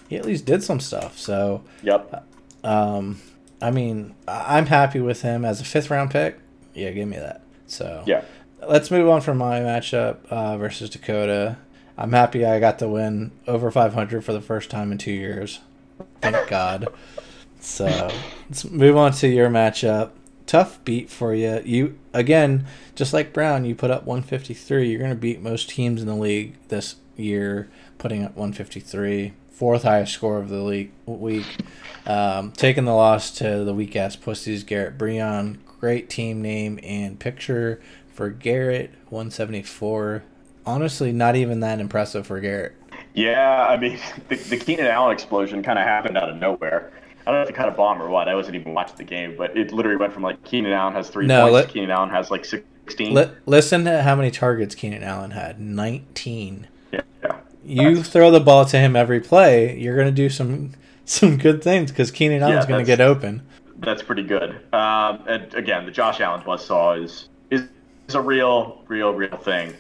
He at least did some stuff. So I mean, I'm happy with him as a 5th round pick. Yeah, give me that. So let's move on from my matchup versus Dakota. I'm happy I got the win over 500 for the first time in 2 years. Thank God. So let's move on to your matchup. Tough beat for you. You again, just like Brown, you put up 153. You're going to beat most teams in the league this year, putting up 153, 4th highest score of the league week. Taking the loss to the weak ass pussies, Garrett Breon. Great team name and picture for Garrett. 174. Honestly, not even that impressive for Garrett. Yeah, I mean, the Keenan Allen explosion kind of happened out of nowhere. I don't know if it caught a bomb or what. I wasn't even watching the game, but it literally went from Keenan Allen has 3 points, Keenan Allen has 16. Listen to how many targets Keenan Allen had. 19. Yeah. You throw the ball to him every play, you're going to do some good things because Keenan Allen's going to get open. That's pretty good. And again, the Josh Allen buzzsaw is a real thing.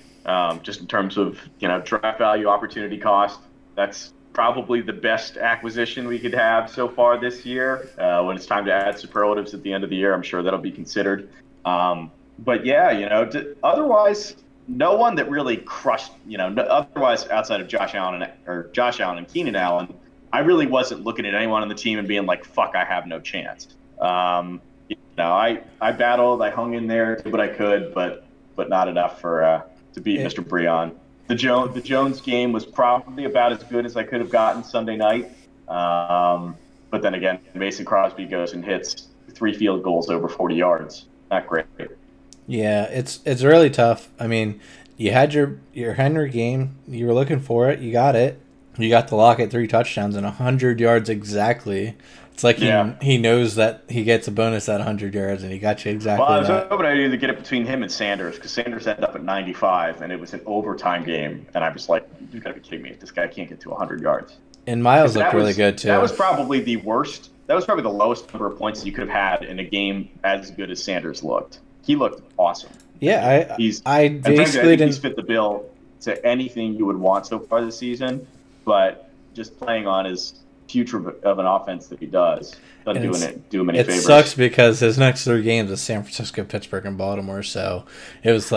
Just in terms of draft value, opportunity cost. That's probably the best acquisition we could have so far this year. When it's time to add superlatives at the end of the year, I'm sure that'll be considered. But yeah, otherwise, no one that really crushed, otherwise outside of Josh Allen and Keenan Allen, I really wasn't looking at anyone on the team and being like, fuck, I have no chance. I battled, I hung in there, did what I could, but not enough to beat Mr. Breon. The Jones game was probably about as good as I could have gotten Sunday night. But then again, Mason Crosby goes and hits 3 field goals over 40 yards. Not great. Yeah, it's really tough. I mean, you had your Henry game. You were looking for it. You got it. You got the lock at 3 touchdowns and 100 yards exactly. It's like he knows that he gets a bonus at 100 yards, and he got you exactly. Well, I was hoping I'd either get it between him and Sanders, because Sanders ended up at 95, and it was an overtime game. And I was like, you've got to be kidding me. This guy can't get to 100 yards. And Miles looked really good, too. That was probably the worst. That was probably the lowest number of points you could have had in a game as good as Sanders looked. He looked awesome. Yeah, I think he's fit the bill to anything you would want so far this season, but just playing on his future of an offense that he doesn't do him any favors. It sucks because his next 3 games is San Francisco, Pittsburgh, and Baltimore, so it was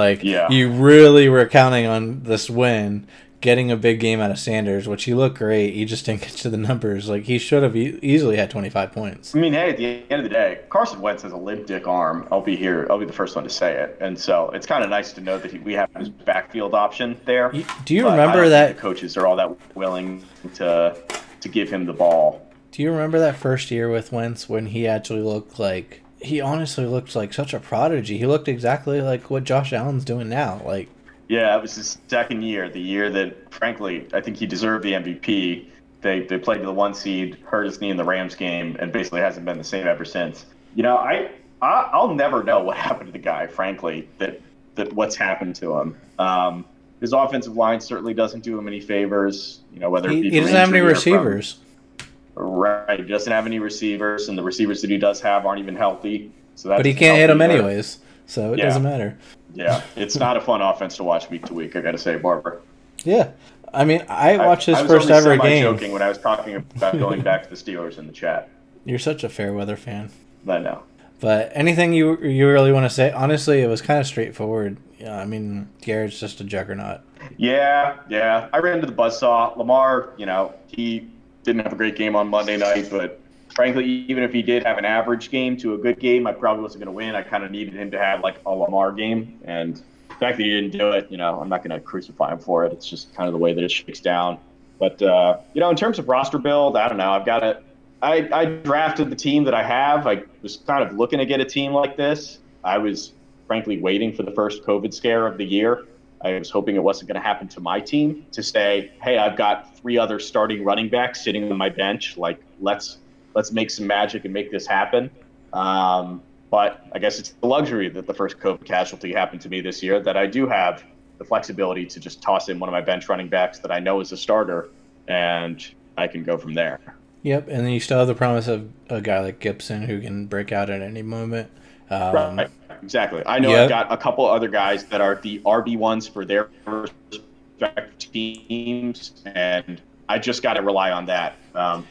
you really were counting on this win getting a big game out of Sanders, which he looked great. He just didn't get to the numbers. Like, he should have easily had 25 points. I mean, hey, at the end of the day, Carson Wentz has a limp dick arm. I'll be here. I'll be the first one to say it. And so it's kind of nice to know that we have his backfield option there. Do you remember that the coaches are all that willing to give him the ball? Do you remember that first year with Wentz when he actually looked like – he honestly looked like such a prodigy. He looked exactly like what Josh Allen's doing now. Like, yeah, it was his second year, the year that, frankly, I think he deserved the MVP. They played to the one seed, hurt his knee in the Rams game, and basically hasn't been the same ever since. You know, I'll never know what happened to the guy, frankly, that what's happened to him. His offensive line certainly doesn't do him any favors. You know, whether he doesn't have any receivers. Right, he doesn't have any receivers, and the receivers that he does have aren't even healthy. So that's but he can't hit them anyways, so it doesn't matter. Yeah, it's not a fun offense to watch week to week, I got to say, Barber. Yeah, I mean, I watched his first ever game. I was joking when I was talking about going back to the Steelers in the chat. You're such a fair weather fan. I know. But anything you really want to say? Honestly, it was kind of straightforward. Yeah, I mean, Garrett's just a juggernaut. Yeah. I ran into the buzzsaw. Lamar, you know, he didn't have a great game on Monday night, but frankly, even if he did have an average game to a good game, I probably wasn't going to win. I kind of needed him to have like a Lamar game, and the fact that he didn't do it, you know, I'm not going to crucify him for it. It's just kind of the way that it shakes down. But you know, in terms of roster build, I don't know. I drafted the team that I have. I was kind of looking to get a team like this. I was frankly waiting for the first COVID scare of the year. I was hoping it wasn't going to happen to my team to say, hey, I've got three other starting running backs sitting on my bench. Like, let's make some magic and make this happen. But I guess it's the luxury that the first COVID casualty happened to me this year, that I do have the flexibility to just toss in one of my bench running backs that I know is a starter, and I can go from there. Yep, and then you still have the promise of a guy like Gibson who can break out at any moment. Right. Exactly. I know. Yep. I've got a couple other guys that are the RB1s for their respective teams, and I just got to rely on that.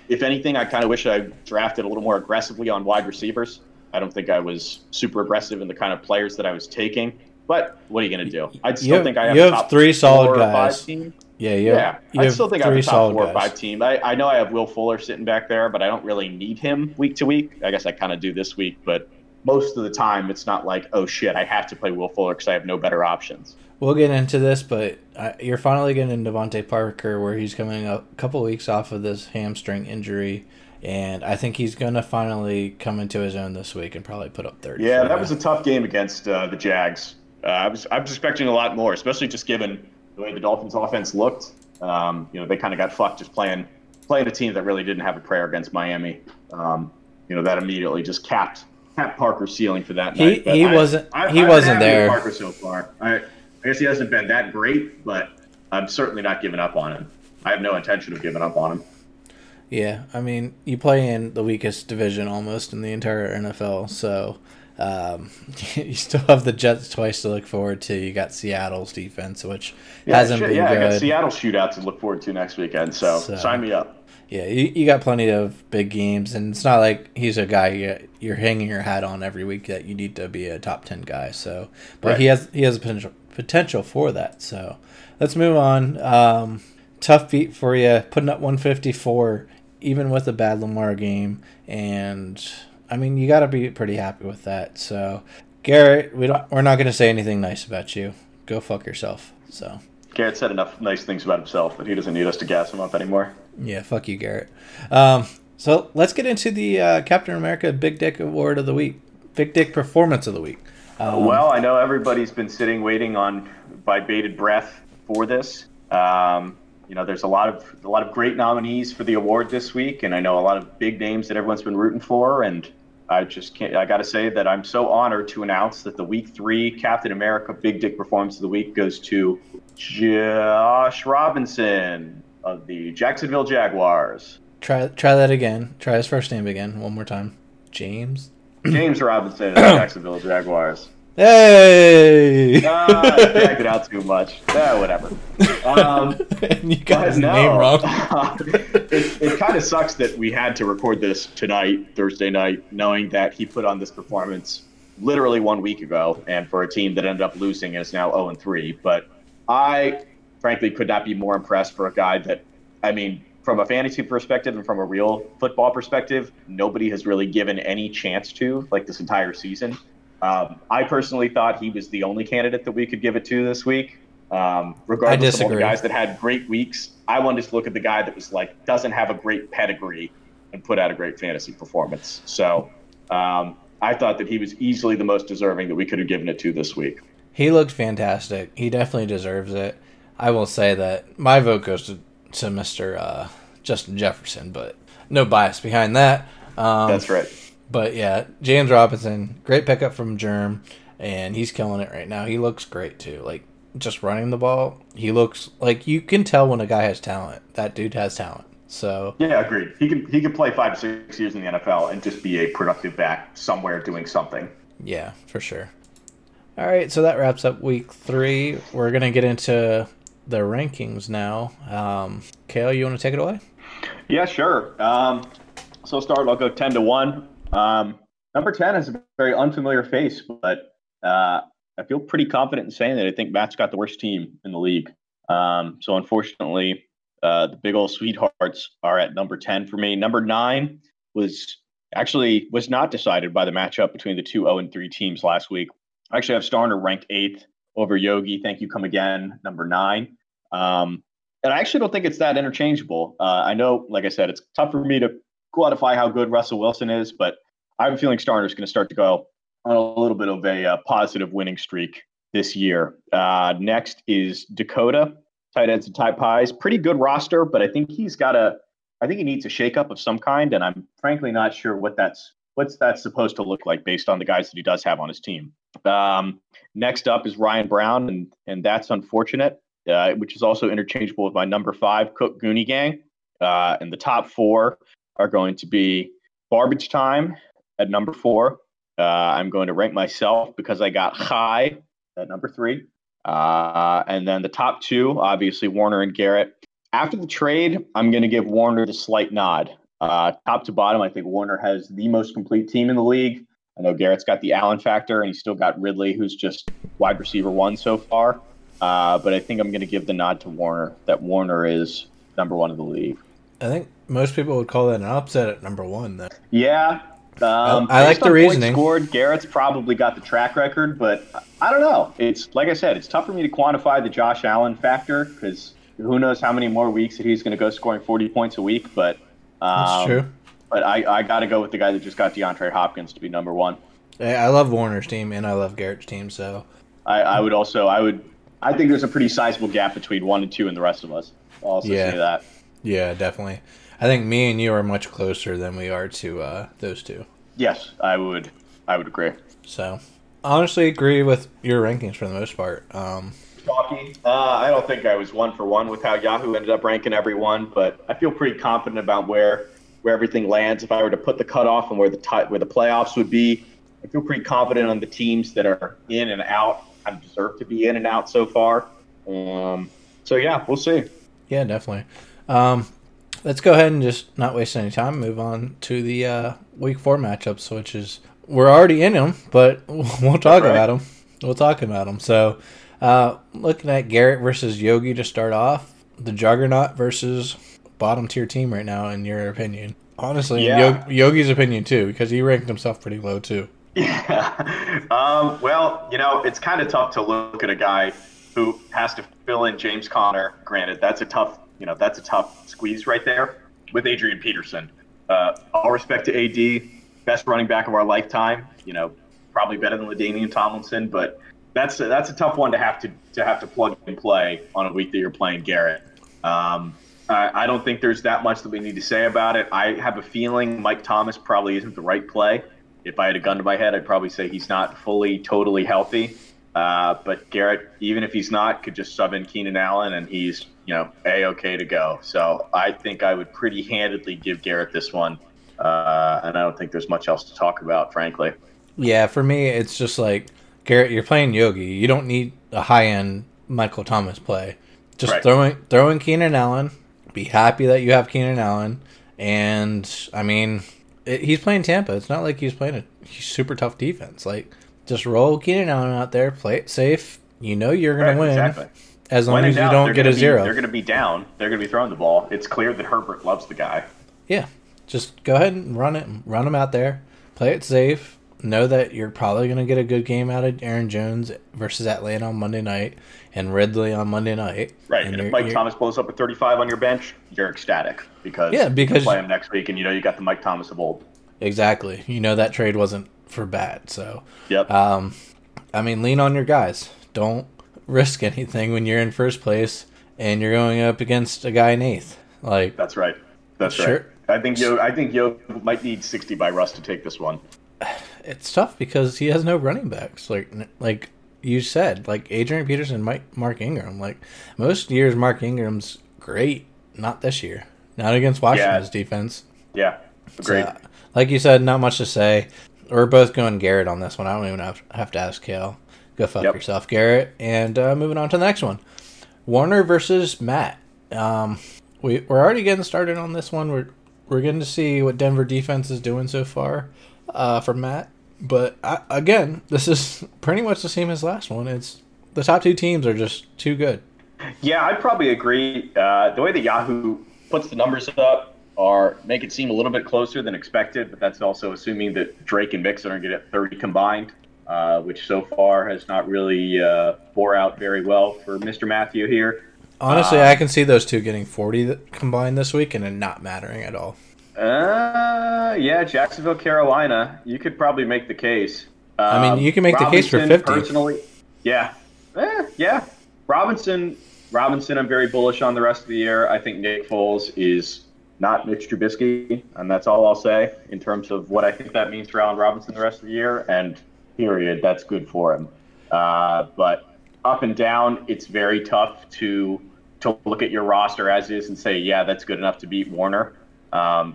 If anything, I kind of wish I drafted a little more aggressively on wide receivers. I don't think I was super aggressive in the kind of players that I was taking, but what are you going to do? I still think I have a top 4 or 5 team. Yeah. I still think I have a top 4 or 5 team. I know I have Will Fuller sitting back there, but I don't really need him week to week. I guess I kind of do this week, but most of the time, it's not like, oh, shit, I have to play Will Fuller because I have no better options. We'll get into this, but you're finally getting Devontae Parker, where he's coming a couple weeks off of this hamstring injury, and I think he's going to finally come into his own this week and probably put up 30. Yeah, that was a tough game against the Jags. I was expecting a lot more, especially just given the way the Dolphins' offense looked. You know, they kind of got fucked just playing a team that really didn't have a prayer against Miami. You know, that immediately just capped Parker's ceiling for that night. He wasn't there. Parker so far. I guess he hasn't been that great, but I'm certainly not giving up on him. I have no intention of giving up on him. Yeah, I mean, you play in the weakest division almost in the entire NFL, so you still have the Jets twice to look forward to. You got Seattle's defense, which hasn't been good. Yeah, I got Seattle shootout to look forward to next weekend, so sign me up. Yeah, you got plenty of big games, and it's not like he's a guy you're hanging your hat on every week that you need to be a top 10 guy. So, but right. He has a potential for that. So, let's move on. Tough beat for you, putting up 154, even with a bad Lamar game, and I mean you got to be pretty happy with that. So, Garrett, we're not going to say anything nice about you. Go fuck yourself. So. Garrett said enough nice things about himself that he doesn't need us to gas him up anymore. Yeah, fuck you, Garrett. So let's get into the Captain America Big Dick Award of the Week, Big Dick Performance of the Week. Well, I know everybody's been sitting waiting on by bated breath for this. You know, there's a lot of great nominees for the award this week, and I know a lot of big names that everyone's been rooting for, and I got to say that I'm so honored to announce that the Week 3 Captain America Big Dick Performance of the Week goes to Josh Robinson of the Jacksonville Jaguars. Try that again. Try his first name again one more time. James Robinson of the Jacksonville Jaguars. Hey! I dragged it out too much. Whatever. And you got his name wrong. It kind of sucks that we had to record this tonight, Thursday night, knowing that he put on this performance literally 1 week ago, and for a team that ended up losing is now 0-3. But I frankly could not be more impressed for a guy that, I mean, from a fantasy perspective and from a real football perspective, nobody has really given any chance to, like, this entire season. I personally thought he was the only candidate that we could give it to this week. Regardless of all the guys that had great weeks, I wanted to look at the guy that was like, doesn't have a great pedigree and put out a great fantasy performance. So I thought that he was easily the most deserving that we could have given it to this week. He looked fantastic. He definitely deserves it. I will say that my vote goes to Mr. Justin Jefferson, but no bias behind that. That's right. But yeah, James Robinson, great pickup from Germ, and he's killing it right now. He looks great too. Like, just running the ball, he looks like, you can tell when a guy has talent. That dude has talent. So yeah, agreed. He can play 5 to 6 years in the NFL and just be a productive back somewhere doing something. Yeah, for sure. All right, so that wraps up week 3. We're gonna get into the rankings now. Kale, you want to take it away? Yeah, sure. So start. I'll go 10 to 1. Number 10 is a very unfamiliar face, but I feel pretty confident in saying that I think Matt's got the worst team in the league. So unfortunately, the big old sweethearts are at number 10 for me. Number 9 was not decided by the matchup between the two 0-3 teams last week. I actually have Starner ranked 8th over Yogi. Thank you, come again, number 9. And I actually don't think it's that interchangeable. I know, like I said, it's tough for me to quantify how good Russell Wilson is, but I have a feeling Starner's going to start to go on a little bit of a positive winning streak this year. Next is Dakota, tight ends and tight pies. Pretty good roster, but I think he needs a shakeup of some kind, and I'm frankly not sure what's supposed to look like based on the guys that he does have on his team. Next up is Ryan Brown, and that's unfortunate, which is also interchangeable with my number 5, Cook Goonie Gang. And the top 4 are going to be Garbage Time at number 4. I'm going to rank myself because I got high at number 3. And then the top 2, obviously Warner and Garrett. After the trade, I'm going to give Warner the slight nod. Top to bottom, I think Warner has the most complete team in the league. I know Garrett's got the Allen factor, and he's still got Ridley, who's just wide receiver 1 so far. But I think I'm going to give the nod to Warner, that Warner is number 1 in the league. I think most people would call that an upset at number 1, though. Yeah. I like the reasoning. Scored, Garrett's probably got the track record, but I don't know. It's like I said, it's tough for me to quantify the Josh Allen factor because who knows how many more weeks that he's going to go scoring 40 points a week. But that's true. But I got to go with the guy that just got DeAndre Hopkins to be number 1. I love Warner's team and I love Garrett's team, so I think there's a pretty sizable gap between 1 and 2 and the rest of us. I'll also say that. Yeah, definitely. I think me and you are much closer than we are to those two. Yes, I would agree. So, honestly, agree with your rankings for the most part. Talking, I don't think I was 1 for 1 with how Yahoo ended up ranking everyone, but I feel pretty confident about where everything lands. If I were to put the cutoff and where the playoffs would be, I feel pretty confident on the teams that are in and out. I've deserved to be in and out so far. So yeah, we'll see. Yeah, definitely. Let's go ahead and just not waste any time. Move on to the week 4 matchups, which is we're already in them, but we'll talk about them. We'll talk about them. So, looking at Garrett versus Yogi to start off, the juggernaut versus bottom tier team right now, in your opinion. Honestly, yeah. Yogi's opinion too, because he ranked himself pretty low too. Yeah. Well, it's kind of tough to look at a guy who has to fill in James Conner. Granted, that's a tough squeeze right there with Adrian Peterson. All respect to AD, best running back of our lifetime. Probably better than LaDainian Tomlinson, but that's a tough one to have to plug and play on a week that you're playing Garrett. I don't think there's that much that we need to say about it. I have a feeling Mike Thomas probably isn't the right play. If I had a gun to my head, I'd probably say he's not fully, totally healthy. But Garrett, even if he's not, could just sub in Keenan Allen, and he's A-okay to go. So I think I would pretty handedly give Garrett this one, and I don't think there's much else to talk about, frankly. Yeah, for me, it's just like, Garrett, you're playing Yogi. You don't need a high-end Michael Thomas play. Just right. Throwing Keenan Allen, be happy that you have Keenan Allen, and, I mean, he's playing Tampa. It's not like he's playing a super tough defense. Like, just roll Keenan Allen out there, play it safe. You know you're going to win. Exactly. As long as you don't get a zero. They're going to be down. They're going to be throwing the ball. It's clear that Herbert loves the guy. Yeah. Just go ahead and run it. Run him out there. Play it safe. Know that you're probably going to get a good game out of Aaron Jones versus Atlanta on Monday night and Ridley on Monday night. Right. And if Mike Thomas blows up at 35 on your bench, you're ecstatic because you play him next week and you know you got the Mike Thomas of old. Exactly. You know that trade wasn't for bad. So, yep. I mean, lean on your guys. Don't risk anything when you're in first place and you're going up against a guy in eighth. Like That's right. I think Yo might need 60 by Russ to take this one. It's tough because he has no running backs. Like you said, like Adrian Peterson, Mark Ingram. Like most years, Mark Ingram's great. Not this year. Not against Washington's defense. Yeah, great. So, like you said, not much to say. We're both going Garrett on this one. I don't even have to ask Kale. Go fuck yourself, Garrett. And moving on to the next one. Warner versus Matt. We're already getting started on this one. We're getting to see what Denver defense is doing so far from Matt. But, again, this is pretty much the same as last one. It's the top two teams are just too good. Yeah, I'd probably agree. The way that Yahoo puts the numbers up make it seem a little bit closer than expected, but that's also assuming that Drake and Mixon are going to get 30 combined. Which so far has not really bore out very well for Mr. Matthew here. Honestly, I can see those two getting 40 combined this week and it not mattering at all. Yeah, Jacksonville, Carolina, you could probably make the case. I mean, you can make the case for 50. Personally, yeah. Robinson, I'm very bullish on the rest of the year. I think Nick Foles is not Mitch Trubisky, and that's all I'll say in terms of what I think that means for Allen Robinson the rest of the year. And period, that's good for him. But up and down, it's very tough to look at your roster as is and say, yeah, that's good enough to beat Warner.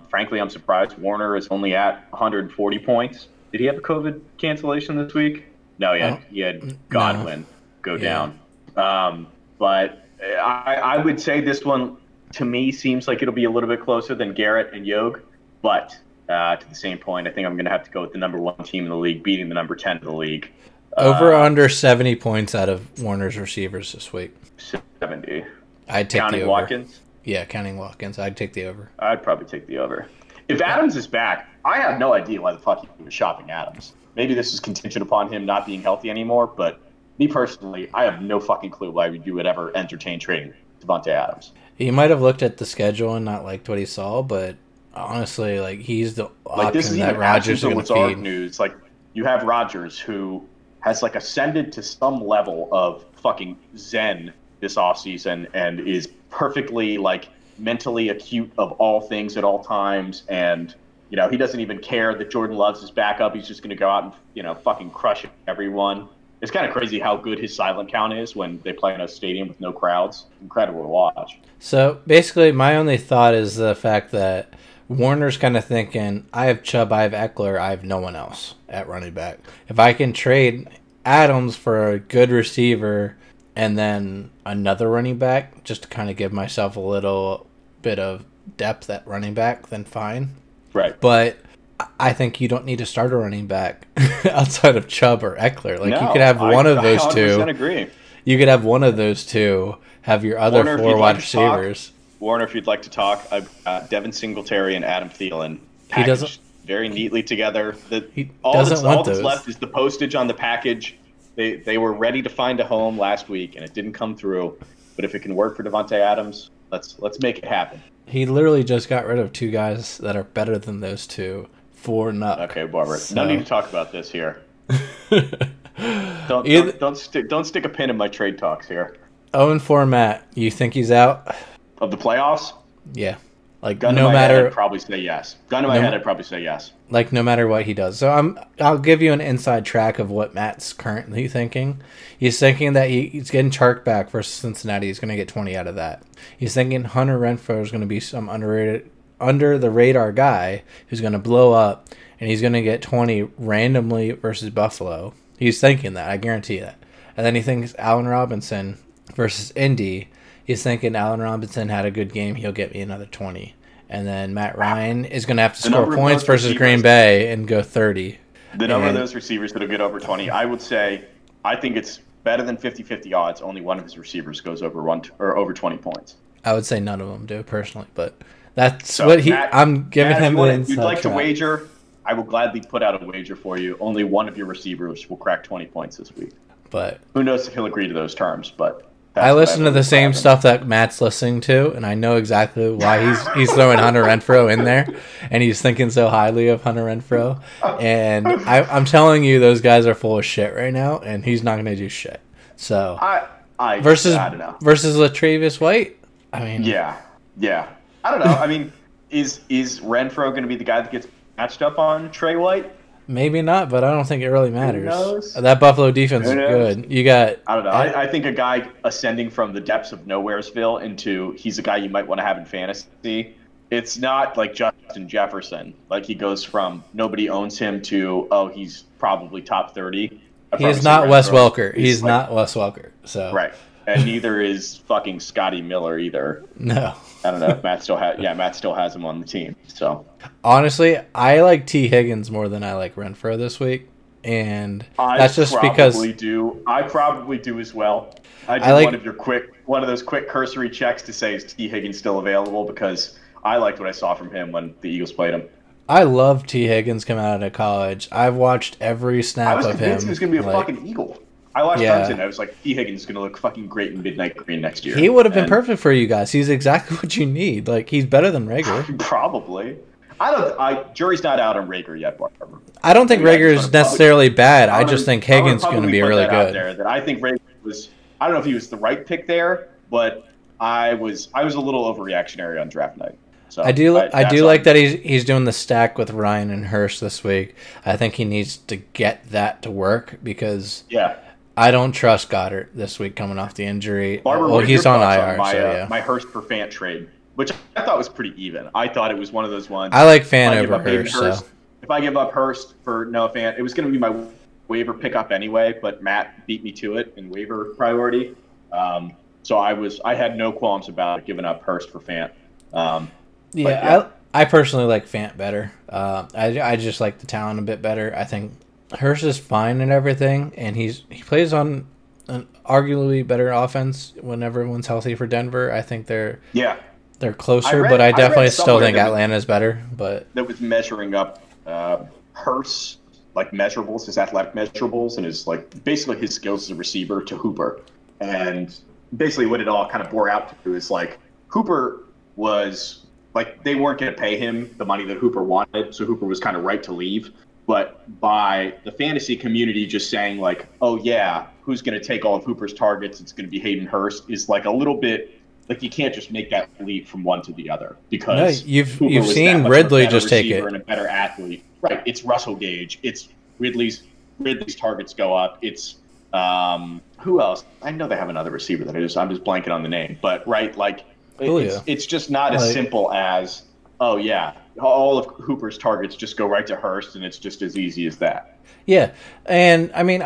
Frankly, I'm surprised Warner is only at 140 points. Did he have a COVID cancellation this week? No, he had Godwin go down. But I would say this one, to me, seems like it'll be a little bit closer than Garrett and Yogi, but... to the same point, I think I'm going to have to go with the number one team in the league beating the number 10 in the league. Over under 70 points out of Warner's receivers this week. 70. I'd take the over. Counting Watkins? Yeah, counting Watkins. I'd take the over. I'd probably take the over. If Adams is back, I have no idea why the fuck he was shopping Adams. Maybe this is contingent upon him not being healthy anymore, but me personally, I have no fucking clue why you would ever entertain trading Devontae Adams. He might have looked at the schedule and not liked what he saw, but... Honestly, like he's the option that Rodgers is going to feed. News. Like you have Rodgers who has like ascended to some level of fucking zen this offseason and is perfectly like mentally acute of all things at all times. And, you know, he doesn't even care that Jordan Love's his backup. He's just going to go out and, you know, fucking crush everyone. It's kind of crazy how good his silent count is when they play in a stadium with no crowds. Incredible to watch. So basically my only thought is the fact that Warner's kind of thinking, I have Chubb, I have Eckler, I have no one else at running back. If I can trade Adams for a good receiver and then another running back, just to kind of give myself a little bit of depth at running back, then fine. Right. But I think you don't need to start a running back outside of Chubb or Eckler. Like you could have one of those two. I agree. You could have one of those two, have your other four wide receivers. Warner, if you'd like to talk, Devin Singletary and Adam Thielen packaged very neatly together. All that's left is the postage on the package. They were ready to find a home last week, and it didn't come through. But if it can work for Devontae Adams, let's make it happen. He literally just got rid of two guys that are better than those two for nothing. Okay, Barbara, no need to talk about this here. don't stick a pin in my trade talks here. 0-4 Matt, you think he's out? Of the playoffs? Yeah. Like no matter, I'd probably say yes. Gun to my head, I'd probably say yes. Like no matter what he does. So I'll give you an inside track of what Matt's currently thinking. He's thinking that he's getting Chark back versus Cincinnati. He's going to get 20 out of that. He's thinking Hunter Renfrow is going to be some underrated, under the radar guy who's going to blow up, and he's going to get 20 randomly versus Buffalo. He's thinking that. I guarantee that. And then he thinks Allen Robinson versus Indy. He's thinking Allen Robinson had a good game. He'll get me another 20. And then Matt Ryan is going to have to score points versus Green Bay and go 30. The number of those receivers that will get over 20, I would say I think it's better than 50-50 odds, only one of his receivers goes over over 20 points. I would say none of them do personally, but that's so what he. Matt, I'm giving Matt, him the inside. If you'd like to wager, I will gladly put out a wager for you. Only one of your receivers will crack 20 points this week. But who knows if he'll agree to those terms? But I listen to the same stuff that Matt's listening to, and I know exactly why he's throwing Hunter Renfrow in there, and he's thinking so highly of Hunter Renfrow. And I'm telling you, those guys are full of shit right now, and he's not going to do shit. So versus Latravius White. I mean, yeah. I don't know. I mean, is Renfrow going to be the guy that gets matched up on Trey White? Maybe not, but I don't think it really matters. Who knows? That Buffalo defense is good. I don't know. I think a guy ascending from the depths of Nowheresville into he's a guy you might want to have in fantasy. It's not like Justin Jefferson. Like he goes from nobody owns him to he's probably top 30. He's not Wes Welker. He's not Wes Welker. So right. And neither is fucking Scotty Miller either. No. I don't know if Matt still has him on the team. So honestly, I like T. Higgins more than I like Renfrow this week. And that's just because I probably do as well. I did one of those quick cursory checks to say, is T. Higgins still available? Because I liked what I saw from him when the Eagles played him. I love T. Higgins coming out of college. I've watched every snap of him. I was convinced he was going to be a fucking Eagle. I watched Thompson, and I was like, T. Higgins is going to look fucking great in Midnight Green next year. He would have been perfect for you guys. He's exactly what you need. Like, he's better than Rager. Probably. Jury's not out on Rager yet, Barber. I don't think Rager is necessarily bad. I just think Higgins is going to be really good. I think Rager I don't know if he was the right pick there, but I was a little overreactionary on draft night. So I do like that he's doing the stack with Ryan and Hurst this week. I think he needs to get that to work because I don't trust Goddard this week coming off the injury. Barber, he's on IR. My Hurst for Fant trade, which I thought was pretty even. I thought it was one of those ones. I like Fant over Hurst. If I give up Hurst for Noah Fant, it was going to be my waiver pickup anyway, but Matt beat me to it in waiver priority. So I had no qualms about giving up Hurst for Fant. I personally like Fant better. I just like the talent a bit better. I think Hurst is fine and everything, and he plays on an arguably better offense when everyone's healthy for Denver. I think they're closer, but I definitely still think Atlanta's better. But that was measuring up Hurst like measurables, his athletic measurables, and his like basically his skills as a receiver to Hooper, and basically what it all kind of bore out to is like Hooper was like they weren't going to pay him the money that Hooper wanted, so Hooper was kind of right to leave. But by the fantasy community just saying like, oh, yeah, who's going to take all of Hooper's targets? It's going to be Hayden Hurst is like a little bit like you can't just make that leap from one to the other because you've seen Ridley just take it and a better athlete. Right. It's Russell Gage. It's Ridley's targets go up. It's who else? I know they have another receiver that I'm just blanking on the name. But right. Like it's just not as simple as, oh, yeah. All of Hooper's targets just go right to Hurst, and it's just as easy as that. Yeah, and I mean,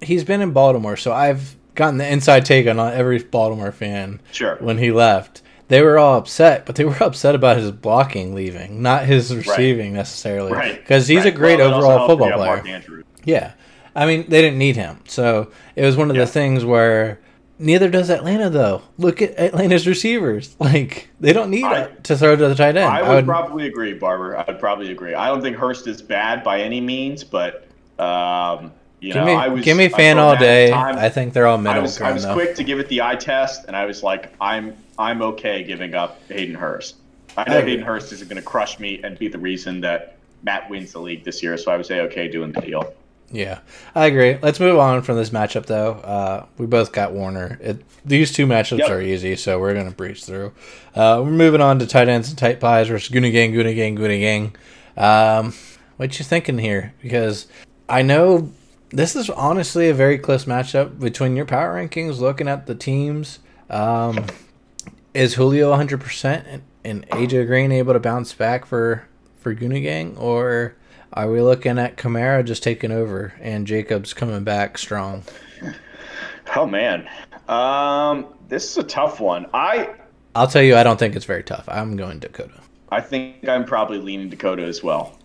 he's been in Baltimore, so I've gotten the inside take on every Baltimore fan. Sure. When he left, they were all upset, but they were upset about his blocking leaving, not his receiving necessarily. Right. Because he's a great overall football player. Yeah, I mean, they didn't need him, so it was one of the things where. Neither does Atlanta, though. Look at Atlanta's receivers; like they don't need to throw to the tight end. I would probably agree, Barber. I'd probably agree. I don't think Hurst is bad by any means, but give me Fant all day. I think they're all middle. I was quick to give it the eye test, and I was like, I'm okay giving up Hayden Hurst. I know Hayden Hurst isn't going to crush me and be the reason that Matt wins the league this year, so I was okay doing the deal. Yeah, I agree. Let's move on from this matchup, though. We both got Warner. These two matchups are easy, so we're going to breeze through. We're moving on to tight ends and tight pies versus Goonigang. What you thinking here? Because I know this is honestly a very close matchup between your power rankings, looking at the teams. Is Julio 100% and AJ Green able to bounce back for Goonigang, or... are we looking at Kamara just taking over and Jacobs coming back strong? Oh, man. This is a tough one. I'll tell you, I don't think it's very tough. I'm going Dakota. I think I'm probably leaning Dakota as well.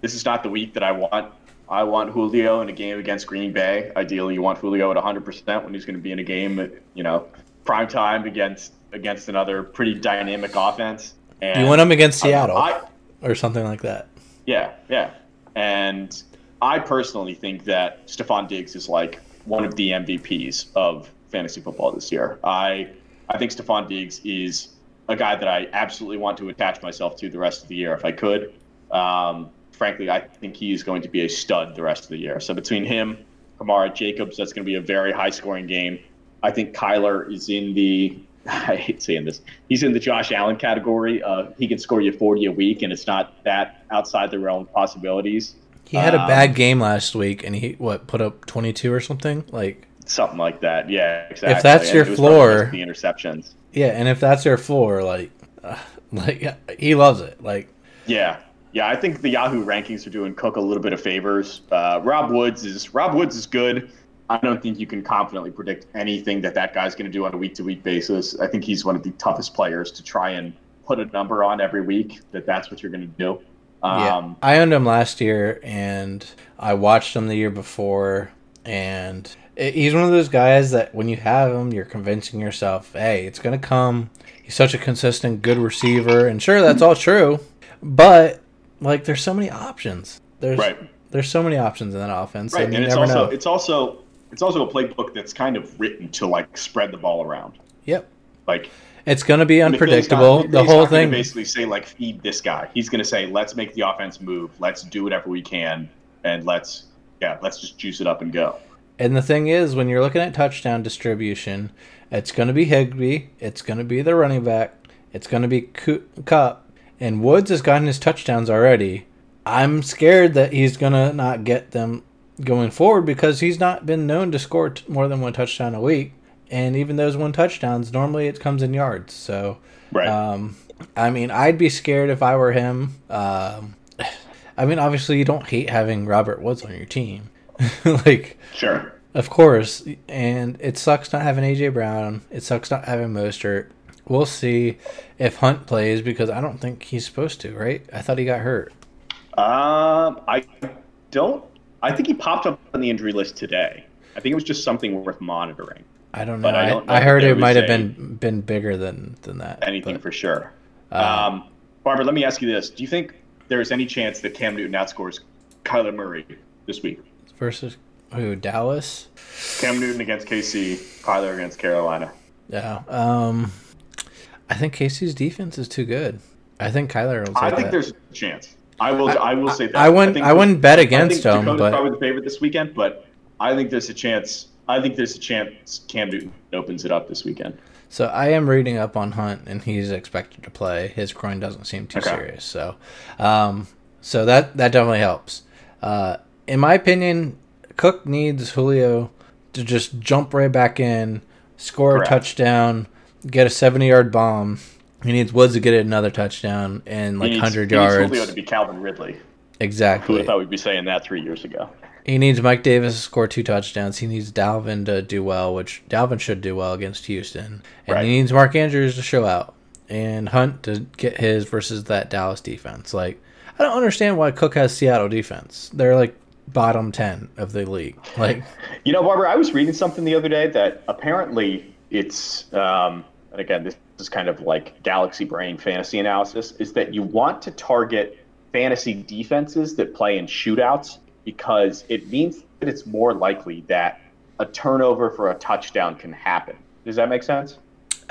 This is not the week that I want. I want Julio in a game against Green Bay. Ideally, you want Julio at 100% when he's going to be in a game, you know, prime time against another pretty dynamic offense. And you want him against Seattle or something like that. Yeah. And I personally think that Stephon Diggs is like one of the MVPs of fantasy football this year. I think Stephon Diggs is a guy that I absolutely want to attach myself to the rest of the year if I could. Frankly, I think he is going to be a stud the rest of the year. So between him, Kamara, Jacobs, that's going to be a very high-scoring game. I think Kyler is in the – I hate saying this. He's in the Josh Allen category. He can score you 40 a week, and it's not that outside the realm of possibilities. He had a bad game last week, and he, put up 22 or something? Something like that, yeah, exactly. If that's your floor – the interceptions. Yeah, and if that's your floor, he loves it. Yeah, I think the Yahoo rankings are doing Cook a little bit of favors. Rob Woods is good. I don't think you can confidently predict anything that guy's going to do on a week-to-week basis. I think he's one of the toughest players to try and put a number on every week, that's what you're going to do. I owned him last year, and I watched him the year before, and he's one of those guys that when you have him, you're convincing yourself, hey, it's going to come. He's such a consistent, good receiver, and sure, that's all true, but... there's so many options. There's so many options in that offense. Right, and it's also a playbook that's kind of written to spread the ball around. Yep. It's going to be unpredictable. The whole thing. Basically, say feed this guy. He's going to say, let's make the offense move. Let's do whatever we can, and let's just juice it up and go. And the thing is, when you're looking at touchdown distribution, it's going to be Higbee. It's going to be the running back. It's going to be Cup. And Woods has gotten his touchdowns already. I'm scared that he's going to not get them going forward because he's not been known to score more than one touchdown a week. And even those one touchdowns, normally it comes in yards. So, right. I'd be scared if I were him. Obviously you don't hate having Robert Woods on your team. Sure. Of course. And it sucks not having A.J. Brown. It sucks not having Mostert. We'll see if Hunt plays because I don't think he's supposed to, right? I thought he got hurt. I think he popped up on the injury list today. I think it was just something worth monitoring. I don't know. I heard it might have been bigger than that. For sure. Barber, let me ask you this. Do you think there's any chance that Cam Newton outscores Kyler Murray this week? Versus who? Dallas? Cam Newton against KC, Kyler against Carolina. Yeah. I think Casey's defense is too good. I think Kyler will take that. I think there's a chance. I will say that. I wouldn't bet against him. Dakota's probably the favorite this weekend, but I think there's a chance. I think there's a chance Cam Newton opens it up this weekend. So I am reading up on Hunt, and he's expected to play. His groin doesn't seem too serious. So that definitely helps. In my opinion, Cook needs Julio to just jump right back in, score a touchdown, get a 70-yard bomb. He needs Woods to get another touchdown and 100 yards. He needs Julio to be Calvin Ridley. Exactly. Who thought we'd be saying that 3 years ago? He needs Mike Davis to score 2 touchdowns. He needs Dalvin to do well, which Dalvin should do well against Houston. And he needs Mark Andrews to show out and Hunt to get his versus that Dallas defense. I don't understand why Cook has Seattle defense. They're bottom 10 of the league. Barbara, I was reading something the other day that apparently it's and again, this is kind of galaxy brain fantasy analysis, is that you want to target fantasy defenses that play in shootouts because it means that it's more likely that a turnover for a touchdown can happen. Does that make sense?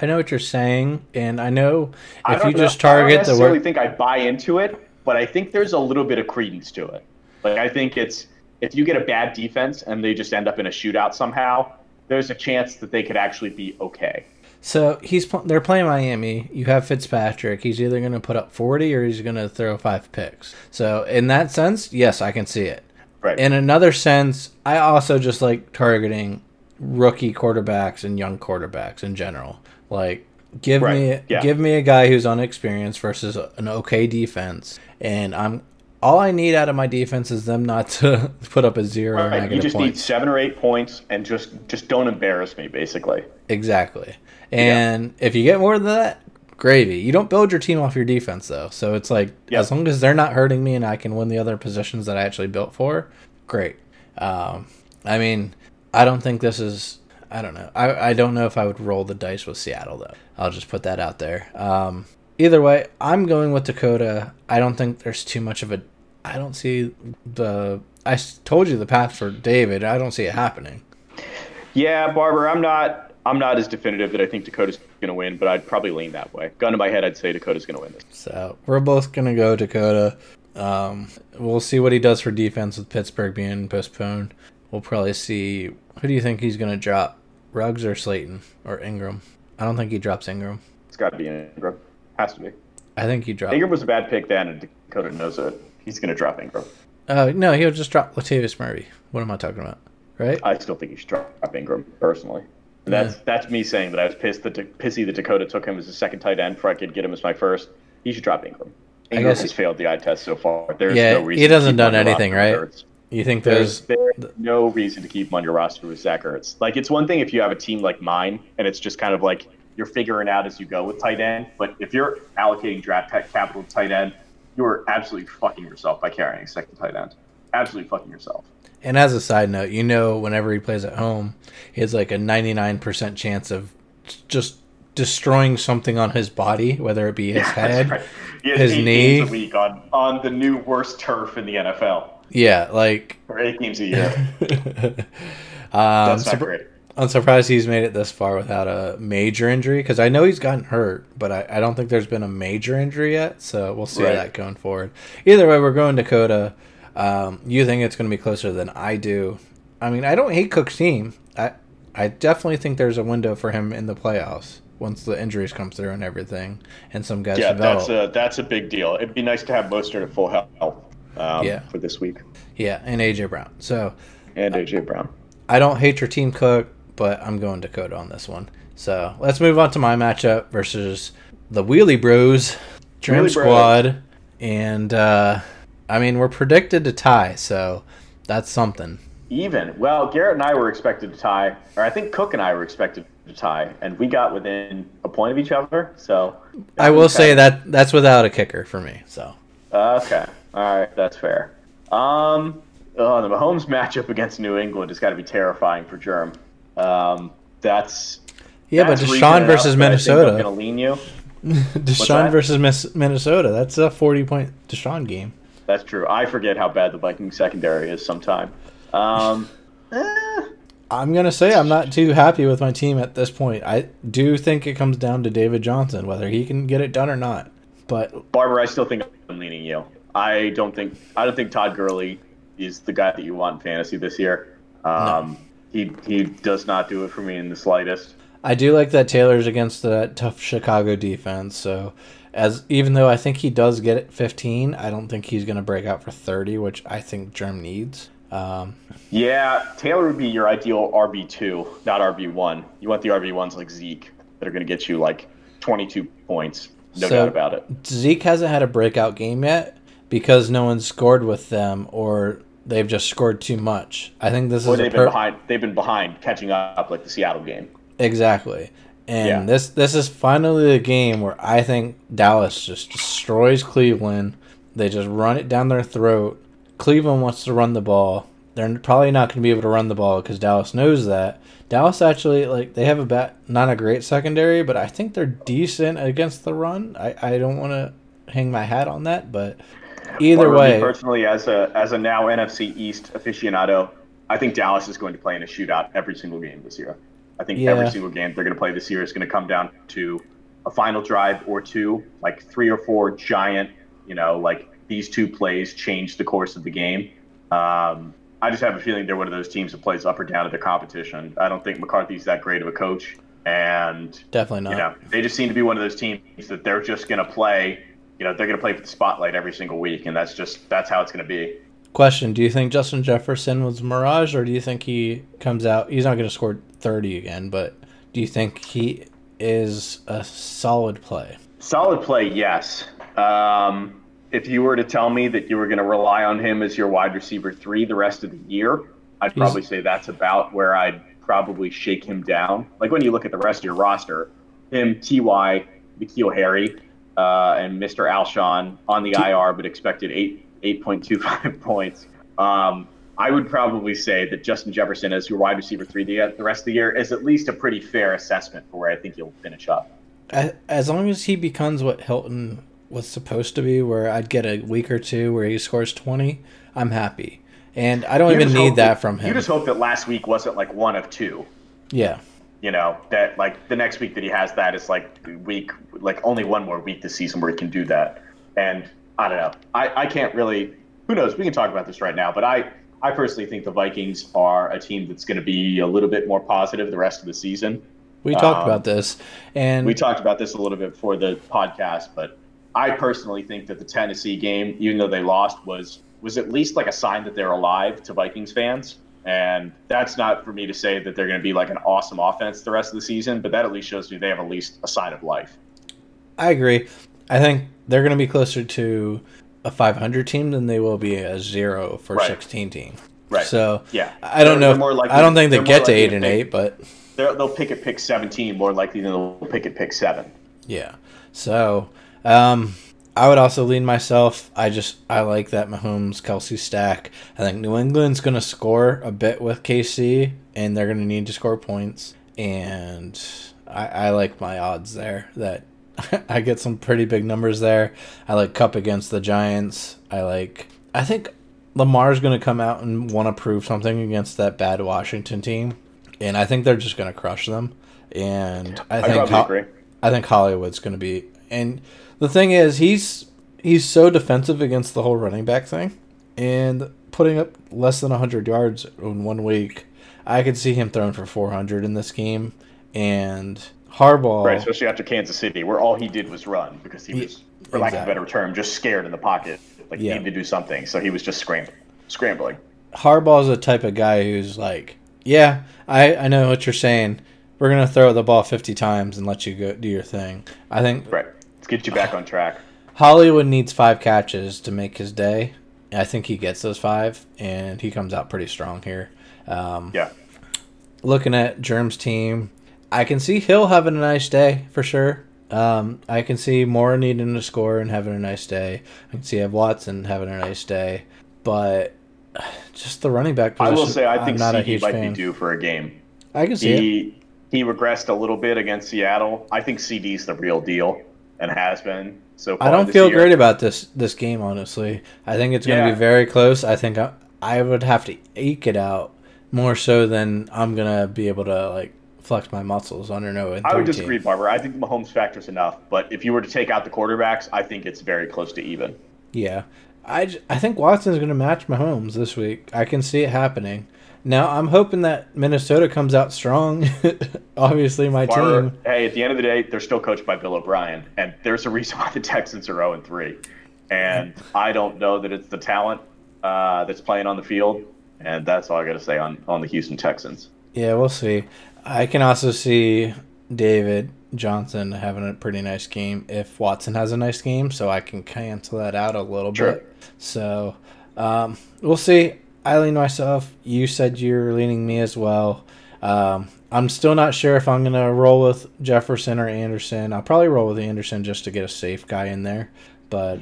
I know what you're saying, and I know if you just target the word... I don't necessarily think I buy into it, but I think there's a little bit of credence to it. I think it's if you get a bad defense and they just end up in a shootout somehow, there's a chance that they could actually be okay. So they're playing Miami. You have Fitzpatrick. He's either going to put up 40 or he's going to throw 5 picks. So in that sense, yes, I can see it. Right. In another sense, I also just like targeting rookie quarterbacks and young quarterbacks in general. Give me a guy who's unexperienced versus an okay defense, and all I need out of my defense is them not to put up a zero or negative points. You just need 7 or 8 points and just don't embarrass me, basically. Exactly. And if you get more than that, gravy. You don't build your team off your defense, though. So it's as long as they're not hurting me and I can win the other positions that I actually built for, great. I mean, I don't think this is... I don't know. I don't know if I would roll the dice with Seattle, though. I'll just put that out there. Either way, I'm going with Dakota. I don't think there's too much of a... I don't see the... I told you the path for David. I don't see it happening. Yeah, Barber, I'm not as definitive that I think Dakota's going to win, but I'd probably lean that way. Gun to my head, I'd say Dakota's going to win this. So we're both going to go Dakota. We'll see what he does for defense with Pittsburgh being postponed. We'll probably see... Who do you think he's going to drop? Ruggs or Slayton or Ingram? I don't think he drops Ingram. It's got to be Ingram. Has to be. I think he dropped... Ingram was a bad pick then, and Dakota knows it. He's going to drop Ingram. No, he'll just drop Latavius Murray. What am I talking about? Right? I still think he should drop Ingram, personally. That's me saying that I was pissy that Dakota took him as a second tight end before I could get him as my first. He should drop Ingram. Ingram has failed the eye test so far. There's no reason. He hasn't done anything, right? Hurts. You think there's no reason to keep him on your roster with Zach Ertz. Like, it's one thing if you have a team like mine, and it's just kind of like you're figuring out as you go with tight end. But if you're allocating draft capital to tight end, you're absolutely fucking yourself by carrying a second tight end. Absolutely fucking yourself. And as a side note, you know, whenever he plays at home, he has like a 99% chance of just destroying something on his body, whether it be his head, right. He has his 8 knee. Games a week on the new worst turf in the NFL. Yeah, like... Or 8 games a year. That's not great. I'm surprised he's made it this far without a major injury, because I know he's gotten hurt, but I don't think there's been a major injury yet, so we'll see that going forward. Either way, we're going Dakota. You think it's going to be closer than I do. I mean, I don't hate Cook's team. I definitely think there's a window for him in the playoffs once the injuries come through and everything, and some guys develop. Yeah, that's a big deal. It'd be nice to have Mostert at full health. For this week. Yeah, and AJ Brown. I don't hate your team, Cook, but I'm going Dakota on this one. So let's move on to my matchup versus the Wheelie Bros, Dream Squad, and I mean, we're predicted to tie, so that's something. Even Garrett and I were expected to tie, or I think Cook and I were expected to tie, and we got within a point of each other. So I will say that's without a kicker for me. So okay. All right, that's fair. The Mahomes matchup against New England has got to be terrifying for Germ. But Deshaun versus Minnesota. I'm going to lean you. Deshaun versus Minnesota. That's a 40-point Deshaun game. That's true. I forget how bad the Vikings secondary is sometime. I'm going to say I'm not too happy with my team at this point. I do think it comes down to David Johnson, whether he can get it done or not. But Barber, I still think I'm leaning you. I don't think Todd Gurley is the guy that you want in fantasy this year. No. He does not do it for me in the slightest. I do like that Taylor's against that tough Chicago defense. So even though I think he does get it 15, I don't think he's going to break out for 30, which I think Germ needs. Taylor would be your ideal RB2, not RB1. You want the RB1s like Zeke that are going to get you like 22 points. No doubt about it. Zeke hasn't had a breakout game yet, because no one scored with them, or they've just scored too much. I think this is behind. They've been behind, catching up like the Seattle game. Exactly, and this is finally a game where I think Dallas just destroys Cleveland. They just run it down their throat. Cleveland wants to run the ball. They're probably not going to be able to run the ball because Dallas knows that. Dallas actually, they have not a great secondary, but I think they're decent against the run. I don't want to hang my hat on that, but. Either way, personally, as a now NFC East aficionado, I think Dallas is going to play in a shootout every single game this year. I think every single game they're going to play this year is going to come down to a final drive or two, like 3 or 4 giant, these 2 plays change the course of the game. I just have a feeling they're one of those teams that plays up or down to their competition. I don't think McCarthy's that great of a coach, and definitely not. They just seem to be one of those teams that they're just going to play. They're going to play for the spotlight every single week, and that's how it's going to be. Question, do you think Justin Jefferson was a mirage, or do you think he comes out? He's not going to score 30 again, but do you think he is a solid play? Solid play, yes. If you were to tell me that you were going to rely on him as your wide receiver 3 the rest of the year, I'd probably say that's about where I'd probably shake him down. Like when you look at the rest of your roster, him, T.Y., N'Keal Harry, and Mr. Alshon on the IR, but expected 8.25 points. I would probably say that Justin Jefferson as your wide receiver 3 the rest of the year is at least a pretty fair assessment for where I think you'll finish up. As long as he becomes what Hilton was supposed to be, where I'd get a week or two where he scores 20, I'm happy. And I don't even need that from him. You just hope that last week wasn't like one of two. Yeah. You know, that like the next week that he has that is like week, like only one more week this season where he can do that. And I don't know. I can't really, who knows? We can talk about this right now, but I personally think the Vikings are a team that's going to be a little bit more positive the rest of the season. We talked about this. And we talked about this a little bit before the podcast, but I personally think that the Tennessee game, even though they lost, was at least like a sign that they're alive to Vikings fans. And that's not for me to say that they're going to be like an awesome offense the rest of the season, but that at least shows me they have at least a sign of life. I agree. I think they're going to be closer to a 500 team than they will be a 0 for right. 16 team. Right. So yeah. I don't know. I don't think they get to 8-8, but they'll pick at pick 17 more likely than they'll pick at pick 7. Yeah. So I would also lean myself. I like that Mahomes Kelsey stack. I think New England's going to score a bit with KC, and they're going to need to score points. And I like my odds there. That I get some pretty big numbers there. I like Kupp against the Giants. I think Lamar's going to come out and want to prove something against that bad Washington team, and I think they're just going to crush them. And I think Hollywood's going to be. And the thing is, he's so defensive against the whole running back thing, and putting up less than 100 yards in one week, I could see him throwing for 400 in this game. And Harbaugh, right, especially after Kansas City, where all he did was run because he was, for lack of a better term, just scared in the pocket. Like he needed to do something, so he was just scrambling. Harbaugh's the type of guy who's like, yeah, I know what you're saying. We're going to throw the ball 50 times and let you go do your thing. I think right. Let's get you back on track. Hollywood needs 5 catches to make his day. I think he gets those 5, and he comes out pretty strong here. Looking at Germ's team, I can see Hill having a nice day for sure. I can see Moore needing to score and having a nice day. I can see Watson having a nice day. But just the running back position, I will say I think he might be due for a game. I can see it. He regressed a little bit against Seattle. I think CD's the real deal and has been. So far I don't feel great about this game, honestly. I think it's going to be very close. I think I would have to eke it out more so than I'm going to be able to like flex my muscles. I don't know. I would disagree, Barber. I think Mahomes factors enough. But if you were to take out the quarterbacks, I think it's very close to even. Yeah. I think Watson's going to match Mahomes this week. I can see it happening. Now, I'm hoping that Minnesota comes out strong. Obviously, my team. Hey, at the end of the day, they're still coached by Bill O'Brien, and there's a reason why the Texans are 0-3. And I don't know that it's the talent that's playing on the field, and that's all I got to say on the Houston Texans. Yeah, we'll see. I can also see David Johnson having a pretty nice game if Watson has a nice game, so I can cancel that out a little bit. So we'll see. I lean myself. You said you're leaning me as well. I'm still not sure if I'm going to roll with Jefferson or Anderson. I'll probably roll with Anderson just to get a safe guy in there. But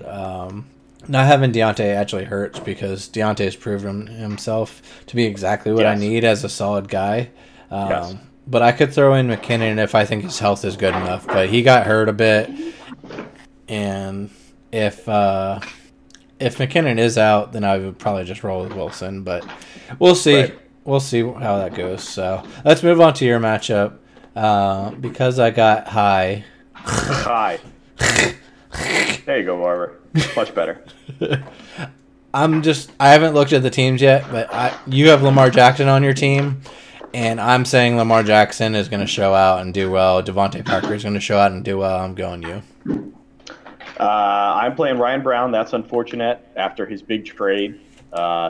not having Deontay actually hurts because Deontay's proven himself to be exactly what I need as a solid guy. But I could throw in McKinnon if I think his health is good enough. But he got hurt a bit. And if McKinnon is out, then I would probably just roll with Wilson, but we'll see. Right. We'll see how that goes. So let's move on to your matchup because I got high. There you go, Barber. Much better. I haven't looked at the teams yet, but you have Lamar Jackson on your team, and I'm saying Lamar Jackson is going to show out and do well. Devontae Parker is going to show out and do well. I'm going you. I'm playing Ryan Brown. That's unfortunate after his big trade.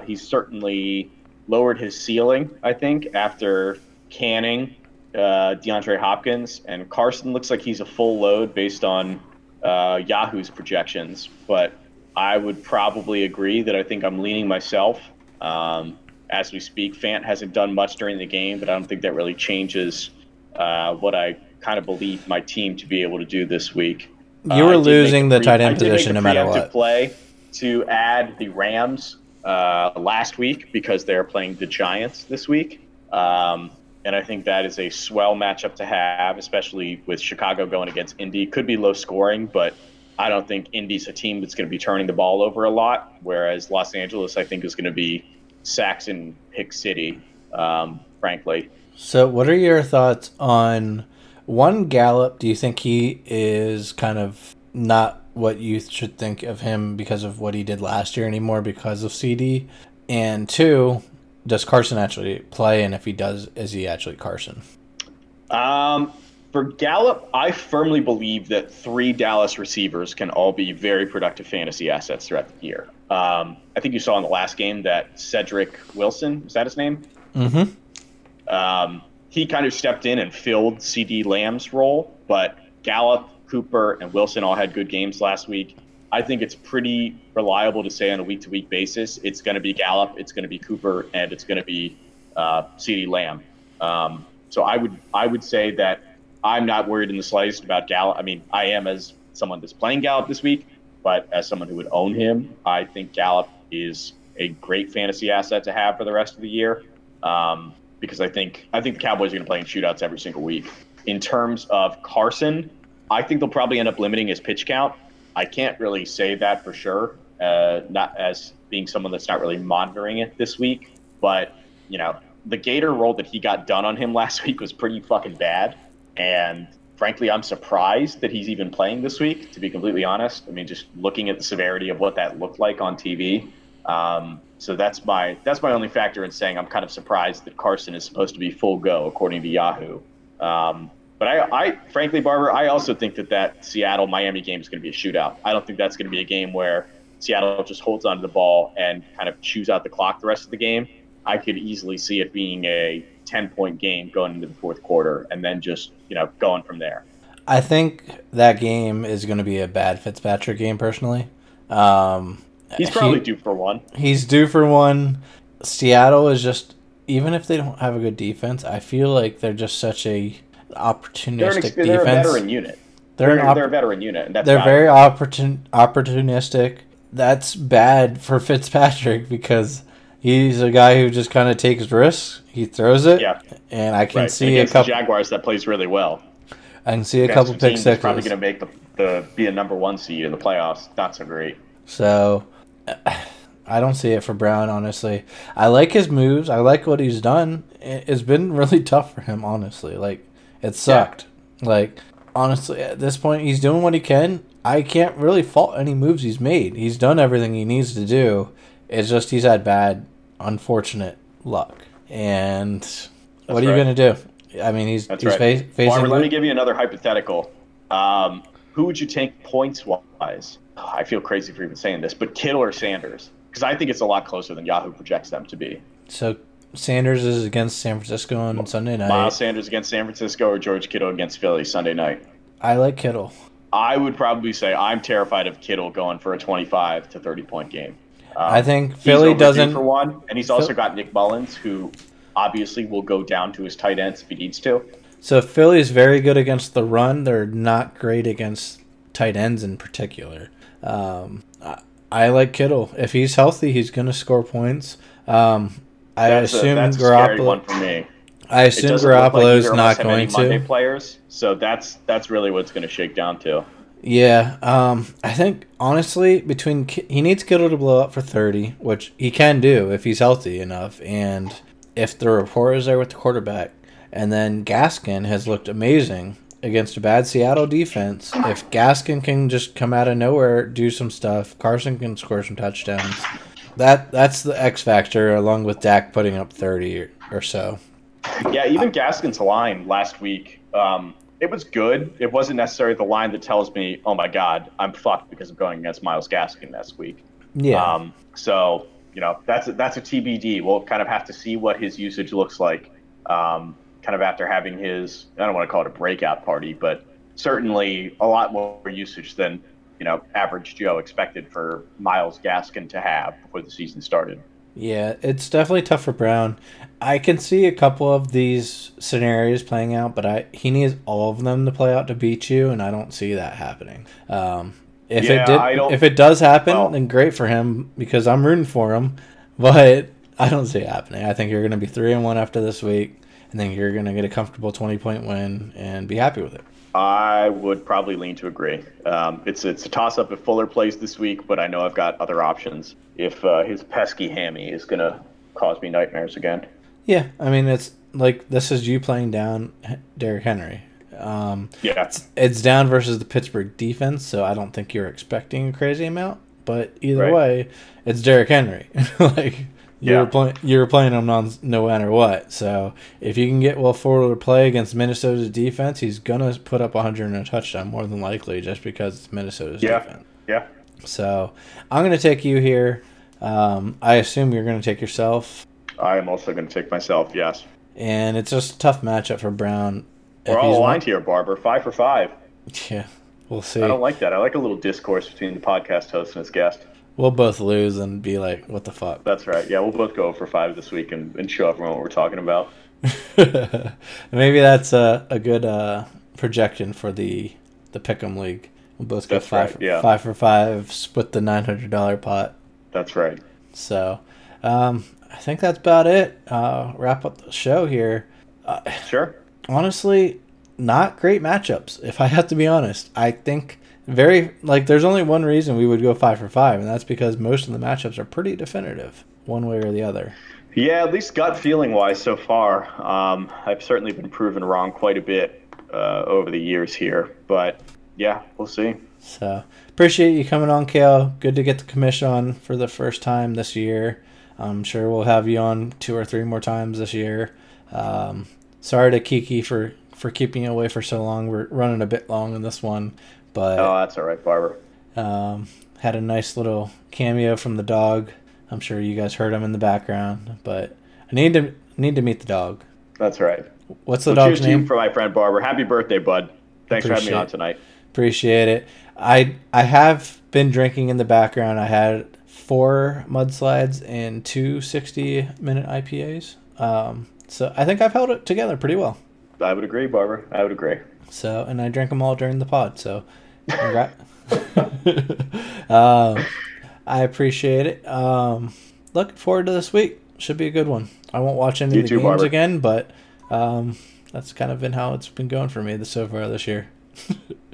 He's certainly lowered his ceiling, I think, after canning DeAndre Hopkins. And Carson looks like he's a full load based on Yahoo's projections. But I would probably agree that I think I'm leaning myself. As we speak, Fant hasn't done much during the game, but I don't think that really changes what I kind of believe my team to be able to do this week. You were losing the tight end position no matter what. I did make a play to add the Rams last week because they're playing the Giants this week. And I think that is a swell matchup to have, especially with Chicago going against Indy. Could be low scoring, but I don't think Indy's a team that's going to be turning the ball over a lot, whereas Los Angeles, I think, is going to be sacks and pick city, frankly. So what are your thoughts on one Gallup? Do you think he is kind of not what you should think of him because of what he did last year anymore because of CD? And two, does Carson actually play? And if he does, is he actually Carson? For Gallup, I firmly believe that three Dallas receivers can all be very productive fantasy assets throughout the year. I think you saw in the last game that Cedric Wilson, is that his name? Mm-hmm. He kind of stepped in and filled CD Lamb's role, but Gallup, Cooper, and Wilson all had good games last week. I think it's pretty reliable to say on a week-to-week basis, it's going to be Gallup, it's going to be Cooper, and it's going to be CeeDee Lamb. So I would say that I'm not worried in the slightest about Gallup. I mean, I am as someone that's playing Gallup this week, but as someone who would own him, I think Gallup is a great fantasy asset to have for the rest of the year because I think the Cowboys are going to play in shootouts every single week. In terms of Carson, I think they'll probably end up limiting his pitch count. I can't really say that for sure, not as being someone that's not really monitoring it this week. But, you know, the Gator roll that he got done on him last week was pretty fucking bad. And frankly, I'm surprised that he's even playing this week, to be completely honest. I mean, just looking at the severity of what that looked like on TV. So that's my only factor in saying I'm kind of surprised that Carson is supposed to be full go, according to Yahoo. But I frankly, Barber, I also think that Seattle-Miami game is going to be a shootout. I don't think that's going to be a game where Seattle just holds onto the ball and kind of chews out the clock the rest of the game. I could easily see it being a 10-point game going into the fourth quarter and then just, you know, going from there. I think that game is going to be a bad Fitzpatrick game, personally. He's probably due for one. He's due for one. Seattle is just, even if they don't have a good defense, I feel like they're just such a opportunistic defense. They're a veteran unit. They're a veteran unit. And they're very opportunistic. That's bad for Fitzpatrick because he's a guy who just kind of takes risks. He throws it. Yeah. And I can see a couple. The Jaguars that plays really well. I can see a couple pick sixes. Probably going to make be a number one seed in the playoffs. Not so great. So I don't see it for Brown, honestly. I like his moves. I like what he's done. It's been really tough for him, honestly. Like, it sucked. Yeah. Like, honestly, at this point, he's doing what he can. I can't really fault any moves he's made. He's done everything he needs to do. It's just he's had bad, unfortunate luck. And what are you going to do? I mean, he's facing... Barber, let me give you another hypothetical. Who would you take points-wise? Oh, I feel crazy for even saying this, but Kittle or Sanders? Because I think it's a lot closer than Yahoo projects them to be. So Sanders is against San Francisco on Sunday night. Miles Sanders against San Francisco or George Kittle against Philly Sunday night. I like Kittle. I would probably say I'm terrified of Kittle going for a 25 to 30-point game. I think Philly doesn't. For one, and he's also got Nick Mullins, who obviously will go down to his tight ends if he needs to. So Philly is very good against the run. They're not great against tight ends in particular. I like Kittle. If he's healthy, he's going to score points. That's a scary one for me. I assume Garoppolo's not going to. Monday players, so that's really what it's going to shake down to. Yeah, I think honestly, he needs Kittle to blow up for 30, which he can do if he's healthy enough, and if the rapport is there with the quarterback. And then Gaskin has looked amazing against a bad Seattle defense. If Gaskin can just come out of nowhere, do some stuff, Carson can score some touchdowns. That's the X factor, along with Dak putting up 30 or so. Yeah, even Gaskin's line last week, it was good. It wasn't necessarily the line that tells me, oh my God, I'm fucked because I'm going against Myles Gaskin this week. Yeah. So, you know, that's a TBD. We'll kind of have to see what his usage looks like. Kind of after having his, I don't want to call it a breakout party, but certainly a lot more usage than, you know, average Joe expected for Myles Gaskin to have before the season started. Yeah, it's definitely tough for Brown. I can see a couple of these scenarios playing out, but he needs all of them to play out to beat you, and I don't see that happening. If it does happen, then great for him, because I'm rooting for him. But I don't see it happening. I think you're going to be 3-1 after this week, and then you're going to get a comfortable 20-point win and be happy with it. I would probably lean to agree. It's a toss-up if Fuller plays this week, but I know I've got other options if his pesky hammy is going to cause me nightmares again. Yeah, I mean, it's like this is you playing down Derrick Henry. It's down versus the Pittsburgh defense, so I don't think you're expecting a crazy amount. But either way, it's Derrick Henry. You were playing him no matter what. So if you can get Will Fuller to play against Minnesota's defense, he's going to put up 100 and a touchdown more than likely, just because it's Minnesota's defense. Yeah. So I'm going to take you here. I assume you're going to take yourself. I am also going to take myself, yes. And it's just a tough matchup for Brown. We're all aligned here, Barber. 5 for 5. Yeah, we'll see. I don't like that. I like a little discourse between the podcast host and his guest. We'll both lose and be like, what the fuck? That's right. Yeah, we'll both go for 5 this week and show everyone what we're talking about. Maybe that's a good projection for the Pick'em League. We'll both go 5 for 5, split the $900 pot. That's right. So I think that's about it. Wrap up the show here. Sure. Honestly, not great matchups, if I have to be honest. I think there's only one reason we would go 5 for 5, and that's because most of the matchups are pretty definitive, one way or the other. Yeah, at least gut feeling wise so far. I've certainly been proven wrong quite a bit over the years here, but yeah, we'll see. So appreciate you coming on, Kale. Good to get the commission on for the first time this year. I'm sure we'll have you on 2 or 3 more times this year. Sorry to Kiki for keeping you away for so long. We're running a bit long on this one, but oh, that's all right, Barber. Had a nice little cameo from the dog. I'm sure you guys heard him in the background, but I need to meet the dog. That's right. What's the dog's name? For my friend Barber. Happy birthday, bud! Thanks for having me on tonight. Appreciate it. I have been drinking in the background. I had 4 mudslides and 2 60-minute IPAs. So I think I've held it together pretty well. I would agree, Barbara. I would agree. So, and I drank them all during the pod, so congrats. I appreciate it. Looking forward to this week. Should be a good one. I won't watch any of the games Barbara. Again, but that's kind of been how it's been going for me so far this year.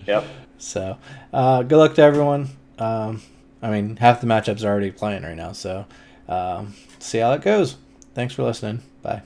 Yep. So, good luck to everyone. I mean, half the matchups are already playing right now, so see how it goes. Thanks for listening. Bye.